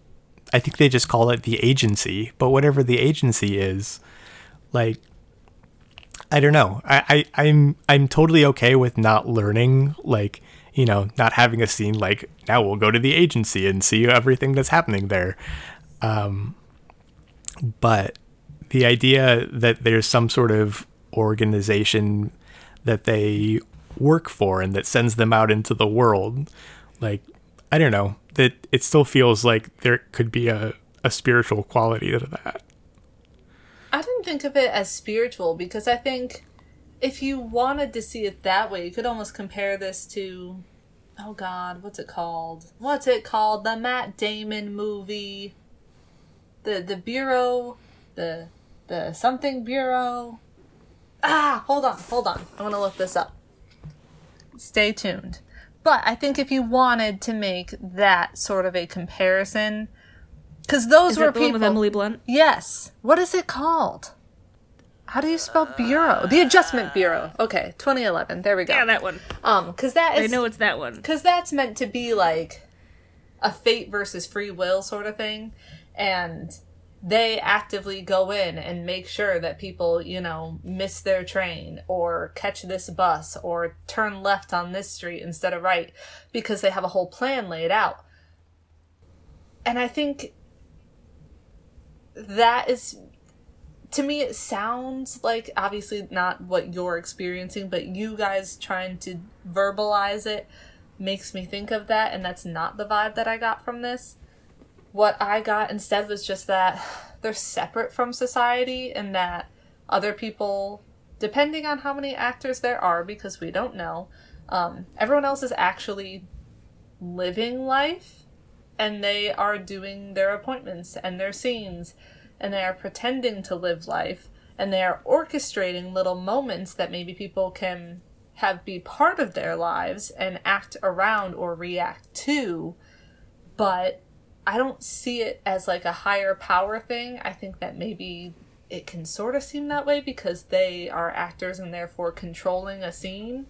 I think they just call it the agency, but whatever the agency is, like, I don't know. I, I, I'm I'm totally okay with not learning, like, you know, not having a scene like, now we'll go to the agency and see everything that's happening there. Um, but the idea that there's some sort of organization that they work for and that sends them out into the world, like, I don't know, that it still feels like there could be a, a spiritual quality to that. I didn't think of it as spiritual, because I think if you wanted to see it that way, you could almost compare this to, oh god, what's it called? What's it called? The Matt Damon movie, the the Bureau, the the something Bureau. Ah, hold on, hold on. I want to look this up. Stay tuned. But I think if you wanted to make that sort of a comparison, because those is were it the people. One with Emily Blunt? Yes. What is it called? How do you spell uh, Bureau? The Adjustment Bureau. Okay, twenty eleven. There we go. Yeah, that one. Um, because that is. I know it's that one. Because that's meant to be like a fate versus free will sort of thing. And they actively go in and make sure that people, you know, miss their train or catch this bus or turn left on this street instead of right because they have a whole plan laid out. And I think that is, to me, it sounds like, obviously not what you're experiencing, but you guys trying to verbalize it makes me think of that, and that's not the vibe that I got from this. What I got instead was just that they're separate from society and that other people, depending on how many actors there are, because we don't know, um, everyone else is actually living life and they are doing their appointments and their scenes and they are pretending to live life and they are orchestrating little moments that maybe people can have be part of their lives and act around or react to, but I don't see it as like a higher power thing. I think that maybe it can sort of seem that way because they are actors and therefore controlling a scene.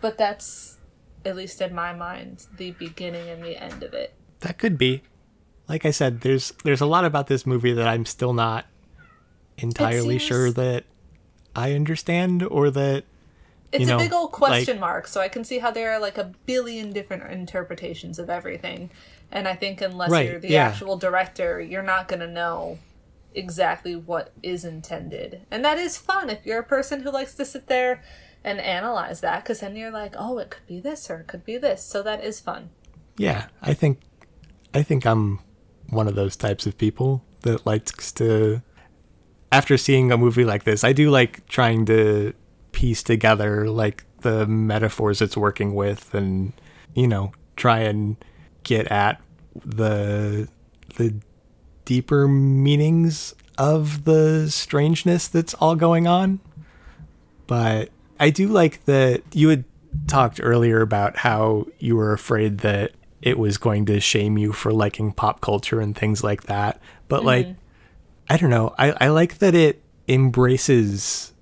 But that's, at least in my mind, the beginning and the end of it. That could be. Like I said, there's there's a lot about this movie that I'm still not entirely seems... sure that I understand or that, It's you a know, big old question like, mark, so I can see how there are like a billion different interpretations of everything. And I think unless right, you're the yeah. actual director, you're not going to know exactly what is intended. And that is fun if you're a person who likes to sit there and analyze that, because then you're like, oh, it could be this or it could be this. So that is fun. Yeah, I think I think I'm one of those types of people that likes to, after seeing a movie like this, I do like trying to piece together like the metaphors it's working with and, you know, try and get at the the deeper meanings of the strangeness that's all going on. But I do like that you had talked earlier about how you were afraid that it was going to shame you for liking pop culture and things like that. But mm-hmm. like, I don't know, I, I like that it embraces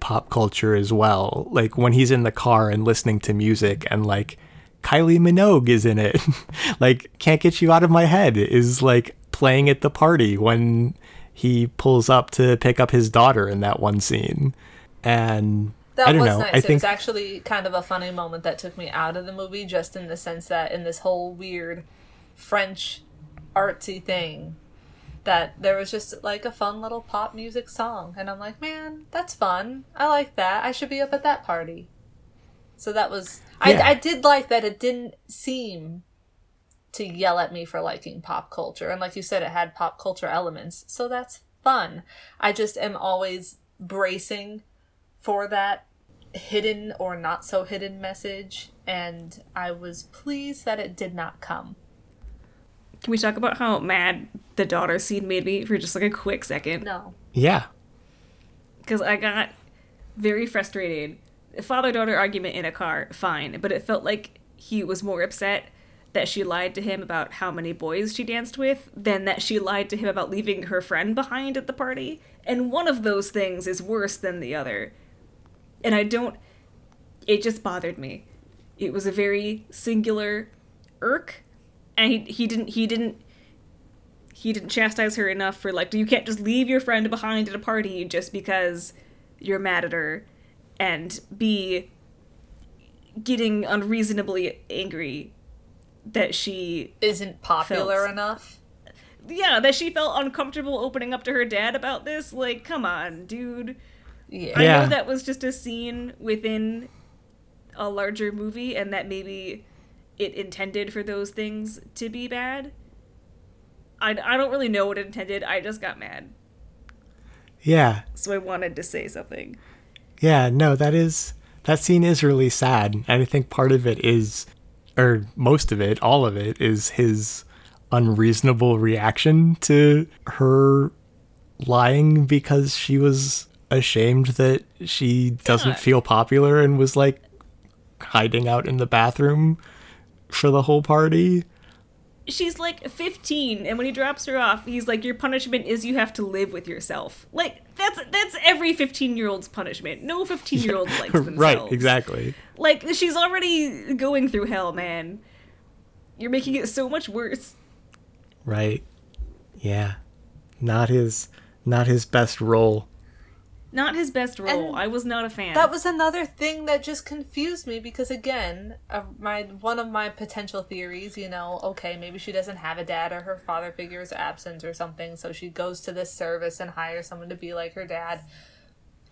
pop culture as well, like when he's in the car and listening to music and like Kylie Minogue is in it like Can't Get You Out of My Head is like playing at the party when he pulls up to pick up his daughter in that one scene. And that I don't was know, nice I it think... was actually kind of a funny moment that took me out of the movie, just in the sense that in this whole weird French artsy thing that there was just like a fun little pop music song. And I'm like, man, that's fun. I like that. I should be up at that party. So that was, yeah. I, I did like that it didn't seem to yell at me for liking pop culture. And like you said, it had pop culture elements. So that's fun. I just am always bracing for that hidden or not so hidden message. And I was pleased that it did not come. Can we talk about how mad the daughter scene made me for just like a quick second? No. Yeah. Because I got very frustrated. Father-daughter argument in a car, fine. But it felt like he was more upset that she lied to him about how many boys she danced with than that she lied to him about leaving her friend behind at the party. And one of those things is worse than the other. And I don't... It just bothered me. It was a very singular irk. And he he didn't he didn't he didn't chastise her enough for like, you can't just leave your friend behind at a party just because you're mad at her and be getting unreasonably angry that she isn't popular felt, enough. Yeah, that she felt uncomfortable opening up to her dad about this. Like, come on, dude. Yeah. I know that was just a scene within a larger movie, and that maybe it intended for those things to be bad. I, I don't really know what it intended. I just got mad. Yeah. So I wanted to say something. Yeah, no, that is, that scene is really sad. And I think part of it is, or most of it, all of it, is his unreasonable reaction to her lying because she was ashamed that she doesn't yeah. feel popular and was like hiding out in the bathroom for the whole party. She's like fifteen, and when he drops her off, he's like, your punishment is you have to live with yourself. Like, that's that's every fifteen-year-old's punishment. No fifteen-year-old likes themselves. Right, exactly. Like, she's already going through hell, man. You're making it so much worse. Right. Yeah. Not his not his best role. Not his best role. And I was not a fan. That was another thing that just confused me because, again, uh, my one of my potential theories, you know, okay, maybe she doesn't have a dad or her father figure is absent or something, so she goes to this service and hires someone to be like her dad.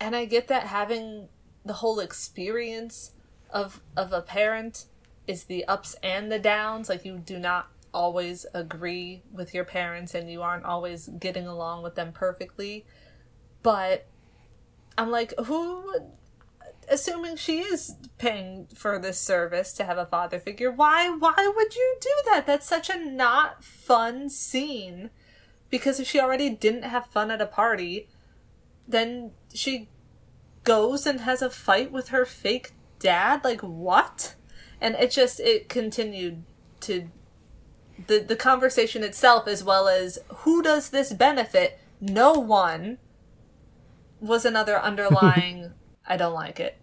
And I get that having the whole experience of of a parent is the ups and the downs. Like, you do not always agree with your parents and you aren't always getting along with them perfectly. But I'm like, who, assuming she is paying for this service to have a father figure, why why would you do that? That's such a not fun scene. Because if she already didn't have fun at a party, then she goes and has a fight with her fake dad? Like, what? And it just, it continued to, the, the conversation itself, as well as who does this benefit? No one. Was another underlying, I don't like it.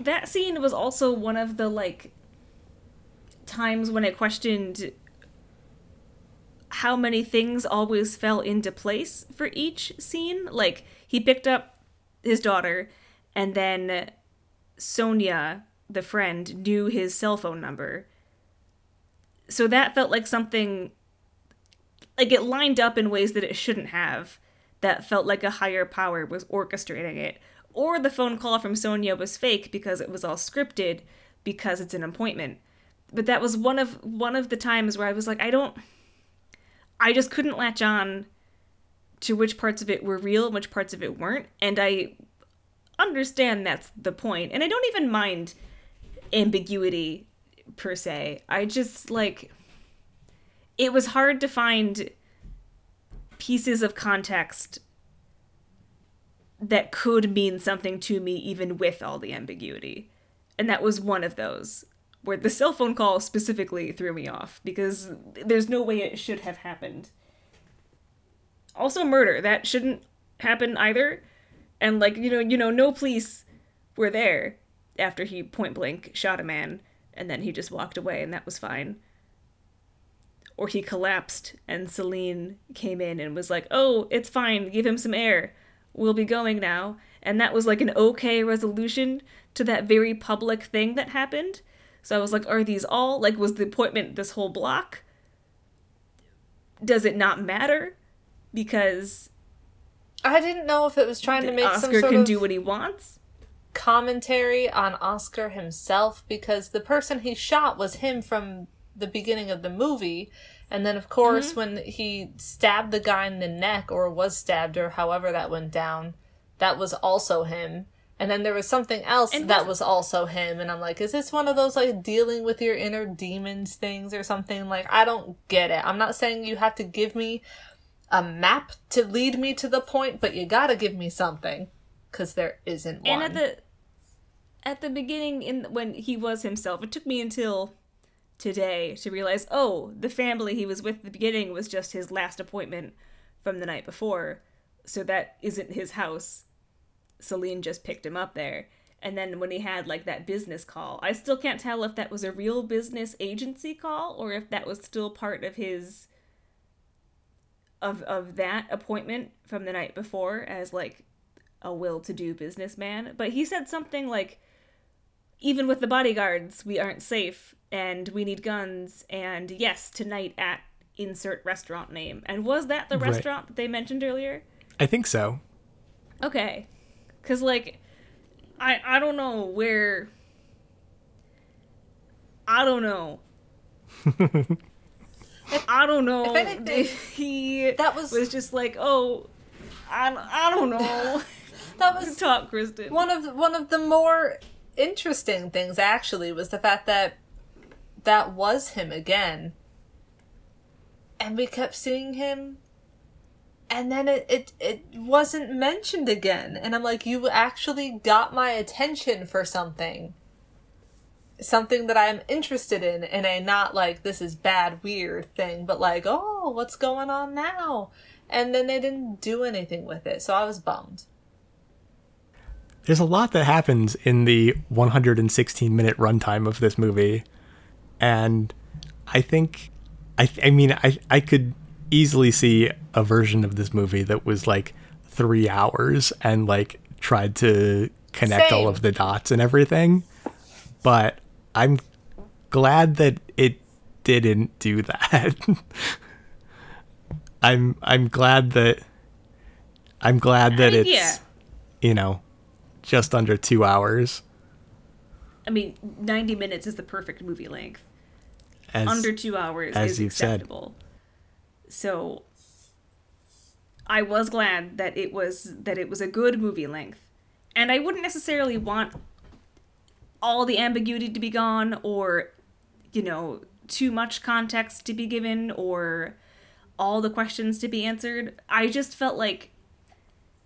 That scene was also one of the, like, times when I questioned how many things always fell into place for each scene. Like, he picked up his daughter, and then Sonia, the friend, knew his cell phone number. So that felt like something, like, it lined up in ways that it shouldn't have. That felt like a higher power was orchestrating it. Or the phone call from Sonia was fake because it was all scripted because it's an appointment. But that was one of one of the times where I was like, I don't... I just couldn't latch on to which parts of it were real and which parts of it weren't. And I understand that's the point. And I don't even mind ambiguity, per se. I just, like... It was hard to find pieces of context that could mean something to me even with all the ambiguity. And that was one of those, where the cell phone call specifically threw me off, because there's no way it should have happened. Also murder, that shouldn't happen either. And like, you know, you know, no police were there after he point blank shot a man, and then he just walked away and that was fine. Or he collapsed and Celine came in and was like, oh, it's fine, give him some air, we'll be going now. And that was like an okay resolution to that very public thing that happened. So I was like, are these all, like, was the appointment this whole block? Does it not matter? Because I didn't know if it was trying to make Oscar some sort of... Oscar can do what he wants? Commentary on Oscar himself, because the person he shot was him from the beginning of the movie, and then of course mm-hmm. when he stabbed the guy in the neck, or was stabbed, or however that went down, that was also him. And then there was something else and that was also him, and I'm like, is this one of those, like, dealing with your inner demons things or something? Like, I don't get it. I'm not saying you have to give me a map to lead me to the point, but you gotta give me something, because there isn't one. And at the at the beginning, in when he was himself, it took me until today to realize, oh, the family he was with at the beginning was just his last appointment from the night before, so that isn't his house. Celine just picked him up there. And then when he had, like, that business call, I still can't tell if that was a real business agency call or if that was still part of his of of that appointment from the night before as, like, a will-to-do businessman. But he said something like, even with the bodyguards, we aren't safe, and we need guns, and yes, tonight at insert restaurant name. And was that the right restaurant that they mentioned earlier? I think so. Okay. Because, like, I, I don't know where... I don't know. I don't know if, anything, if he that was... was just like, oh, I, I don't know. That was... Talk, Kristen. One of, one of the more interesting things, actually, was the fact that that was him again, and we kept seeing him, and then it, it it wasn't mentioned again, and I'm like, you actually got my attention for something something that I'm interested in, and a not like, this is bad, weird thing, but like, oh, what's going on now? And then they didn't do anything with it, so I was bummed. There's a lot that happens in the one hundred sixteen minute runtime of this movie. And I think, I th- I mean, I I could easily see a version of this movie that was like three hours and like tried to connect Same. all of the dots and everything. But I'm glad that it didn't do that. I'm I'm glad that I'm glad that I mean, it's yeah. you know, just under two hours. I mean, ninety minutes is the perfect movie length. As, under two hours as is you've acceptable. Said. So I was glad that it was that it was a good movie length. And I wouldn't necessarily want all the ambiguity to be gone, or, you know, too much context to be given, or all the questions to be answered. I just felt like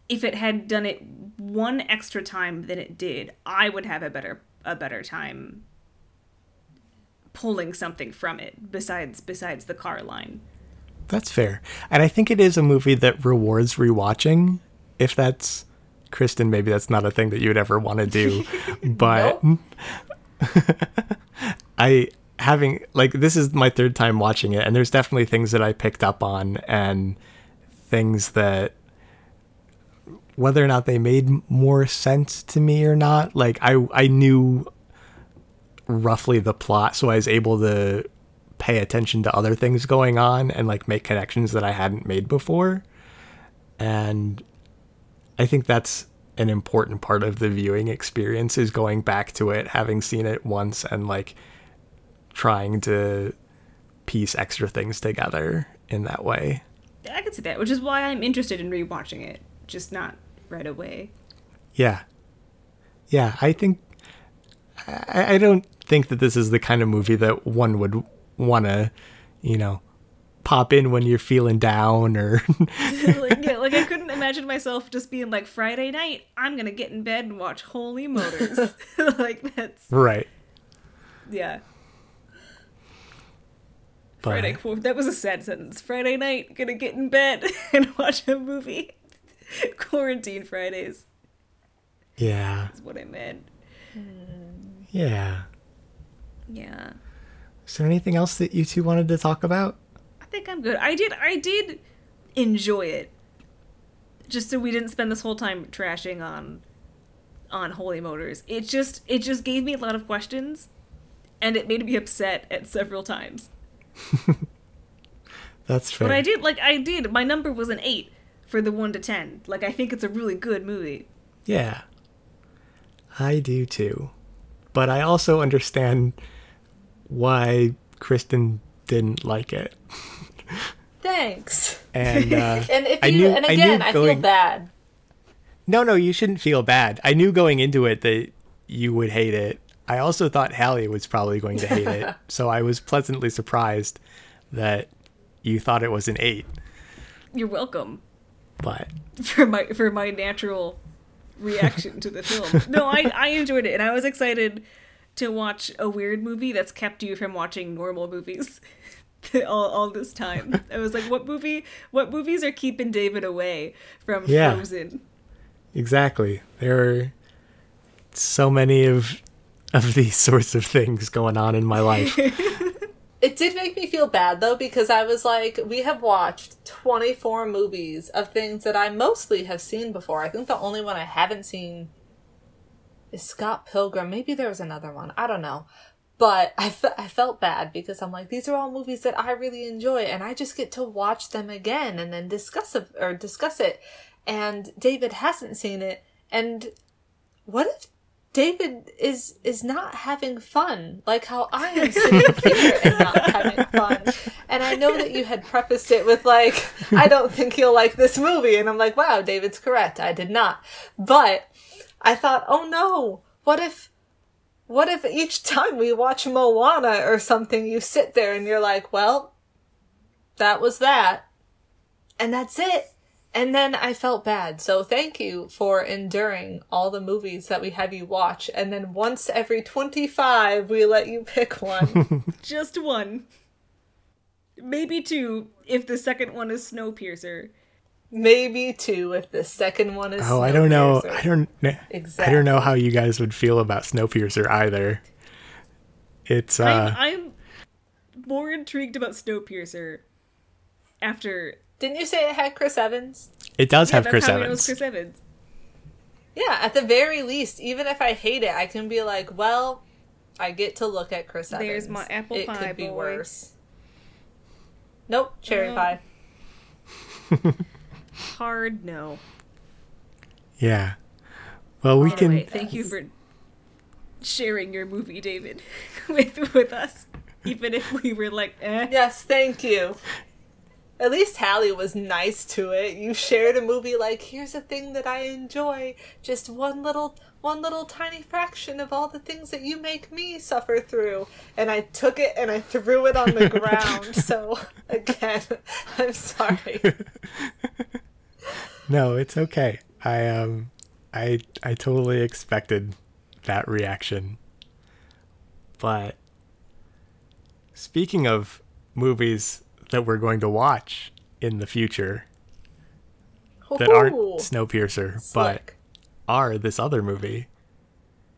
if it had done it one extra time than it did, I would have a better a better time pulling something from it besides besides the car line. That's fair. And I think it is a movie that rewards rewatching. If that's Kristen, maybe that's not a thing that you would ever want to do. But I having like this is my third time watching it, and there's definitely things that I picked up on and things that, whether or not they made more sense to me or not, like I I knew roughly the plot, so I was able to pay attention to other things going on and like make connections that I hadn't made before. And I think that's an important part of the viewing experience, is going back to it, having seen it once, and like trying to piece extra things together in that way. I could see that, which is why I'm interested in rewatching it, just not right away. Yeah. Yeah, I think I, I don't think that this is the kind of movie that one would want to, you know, pop in when you're feeling down or like, yeah, like I couldn't imagine myself just being like, Friday night, I'm going to get in bed and watch Holy Motors. Like that's right. Yeah. But Friday, that was a sad sentence. Friday night, going to get in bed and watch a movie. Quarantine Fridays. Yeah. That's what I meant. Yeah. Yeah. Is there anything else that you two wanted to talk about? I think I'm good. I did I did enjoy it. Just so we didn't spend this whole time trashing on on Holy Motors. It just it just gave me a lot of questions, and it made me upset at several times. That's fair. But I did like I did. My number was an eight for the one to ten. Like, I think it's a really good movie. Yeah. I do too. But I also understand why Kristen didn't like it. Thanks. And uh, and if you I knew, and again, I, I going, feel bad. No, no, you shouldn't feel bad. I knew going into it that you would hate it. I also thought Hallie was probably going to hate it, so I was pleasantly surprised that you thought it was an eight. You're welcome. But for my for my natural reaction to the film. No, I, I enjoyed it, and I was excited to watch a weird movie that's kept you from watching normal movies all, all this time. I was like, what movie? What movies are keeping David away from yeah, Frozen? Exactly. There are so many of of these sorts of things going on in my life. It did make me feel bad, though, because I was like, we have watched twenty-four movies of things that I mostly have seen before. I think the only one I haven't seen is Scott Pilgrim. Maybe there was another one. I don't know. But I, fe- I felt bad because I'm like, these are all movies that I really enjoy, and I just get to watch them again and then discuss it, or discuss it. And David hasn't seen it. And what if David is is not having fun, like how I am sitting here and not having fun. And I know that you had prefaced it with, like, I don't think you'll like this movie. And I'm like, wow, David's correct. I did not. But I thought, oh no, what if, what if each time we watch Moana or something, you sit there and you're like, well, that was that. And that's it. And then I felt bad. So thank you for enduring all the movies that we have you watch. And then once every twenty-five, we let you pick one. Just one. Maybe two if the second one is Snowpiercer. Maybe two if the second one is Snowpiercer. Oh, I don't know. I don't, exactly. I don't know how you guys would feel about Snowpiercer either. It's, uh... I'm, I'm more intrigued about Snowpiercer after... Didn't you say it had Chris Evans? It does yeah, have Chris Evans. It was Chris Evans. Yeah, at the very least, even if I hate it, I can be like, well, I get to look at Chris Evans. There's my apple it pie, It could be boy. worse. Nope, cherry um, pie. Hard no. Yeah. Well, we All can... Right. Thank you for sharing your movie, David, with with us, even if we were like, eh. Yes, thank you. At least Hallie was nice to it. You shared a movie like, here's a thing that I enjoy. Just one little one little tiny fraction of all the things that you make me suffer through. And I took it and I threw it on the ground. So, again, I'm sorry. No, it's okay. I um I I totally expected that reaction. But speaking of movies that we're going to watch in the future that aren't Snowpiercer, Slick. but are this other movie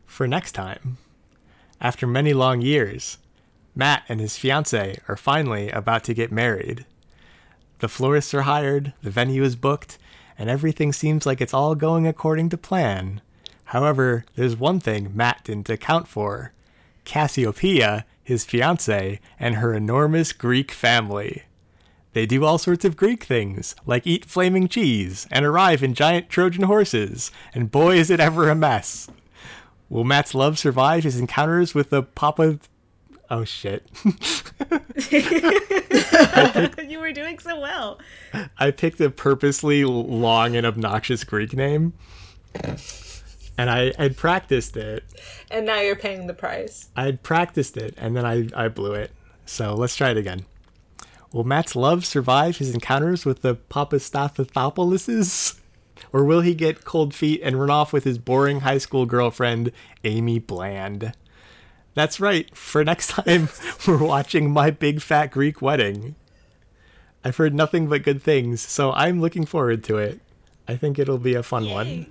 for next time. After many long years, Matt and his fiancée are finally about to get married. The florists are hired, the venue is booked, and everything seems like it's all going according to plan. However, there's one thing Matt didn't account for. Cassiopeia, his fiancée, and her enormous Greek family. They do all sorts of Greek things, like eat flaming cheese, and arrive in giant Trojan horses, and boy is it ever a mess. Will Matt's love survive his encounters with the Papa... Oh, shit. picked... You were doing so well. I picked a purposely long and obnoxious Greek name. And I had practiced it. And now you're paying the price. I had practiced it, and then I, I blew it. So let's try it again. Will Matt's love survive his encounters with the Papastathopouloses? Or will he get cold feet and run off with his boring high school girlfriend, Amy Bland? That's right. For next time, we're watching My Big Fat Greek Wedding. I've heard nothing but good things, so I'm looking forward to it. I think it'll be a fun Yay. one.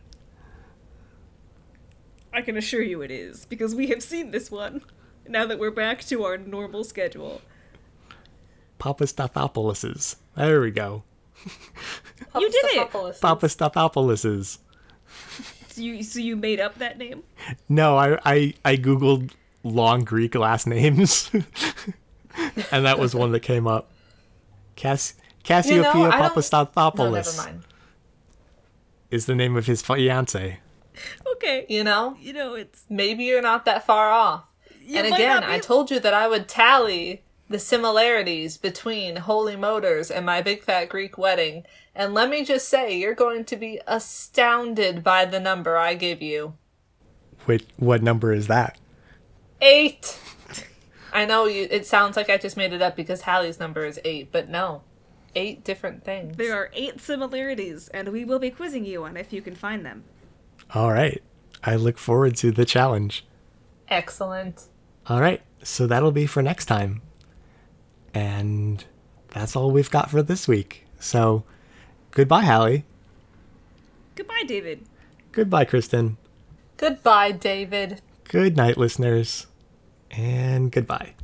I can assure you it is, because we have seen this one, now that we're back to our normal schedule. Papastathopouloses. There we go. You did it! Papastathopouloses. So you, so you made up that name? No, I, I, I googled long Greek last names, and that was one that came up. Cass, Cassiopeia you know, Papastathopoulos. No, never mind. Is the name of his fiancée. Okay. You know? You know, it's... Maybe you're not that far off. You and again, I told you that I would tally the similarities between Holy Motors and My Big Fat Greek Wedding. And let me just say, you're going to be astounded by the number I give you. Wait, what number is that? Eight! I know you. It sounds like I just made it up because Hallie's number is eight, but no. Eight different things. There are eight similarities, and we will be quizzing you on if you can find them. All right. I look forward to the challenge. Excellent. All right. So that'll be for next time. And that's all we've got for this week. So goodbye, Hallie. Goodbye, David. Goodbye, Kristen. Goodbye, David. Good night, listeners. And goodbye.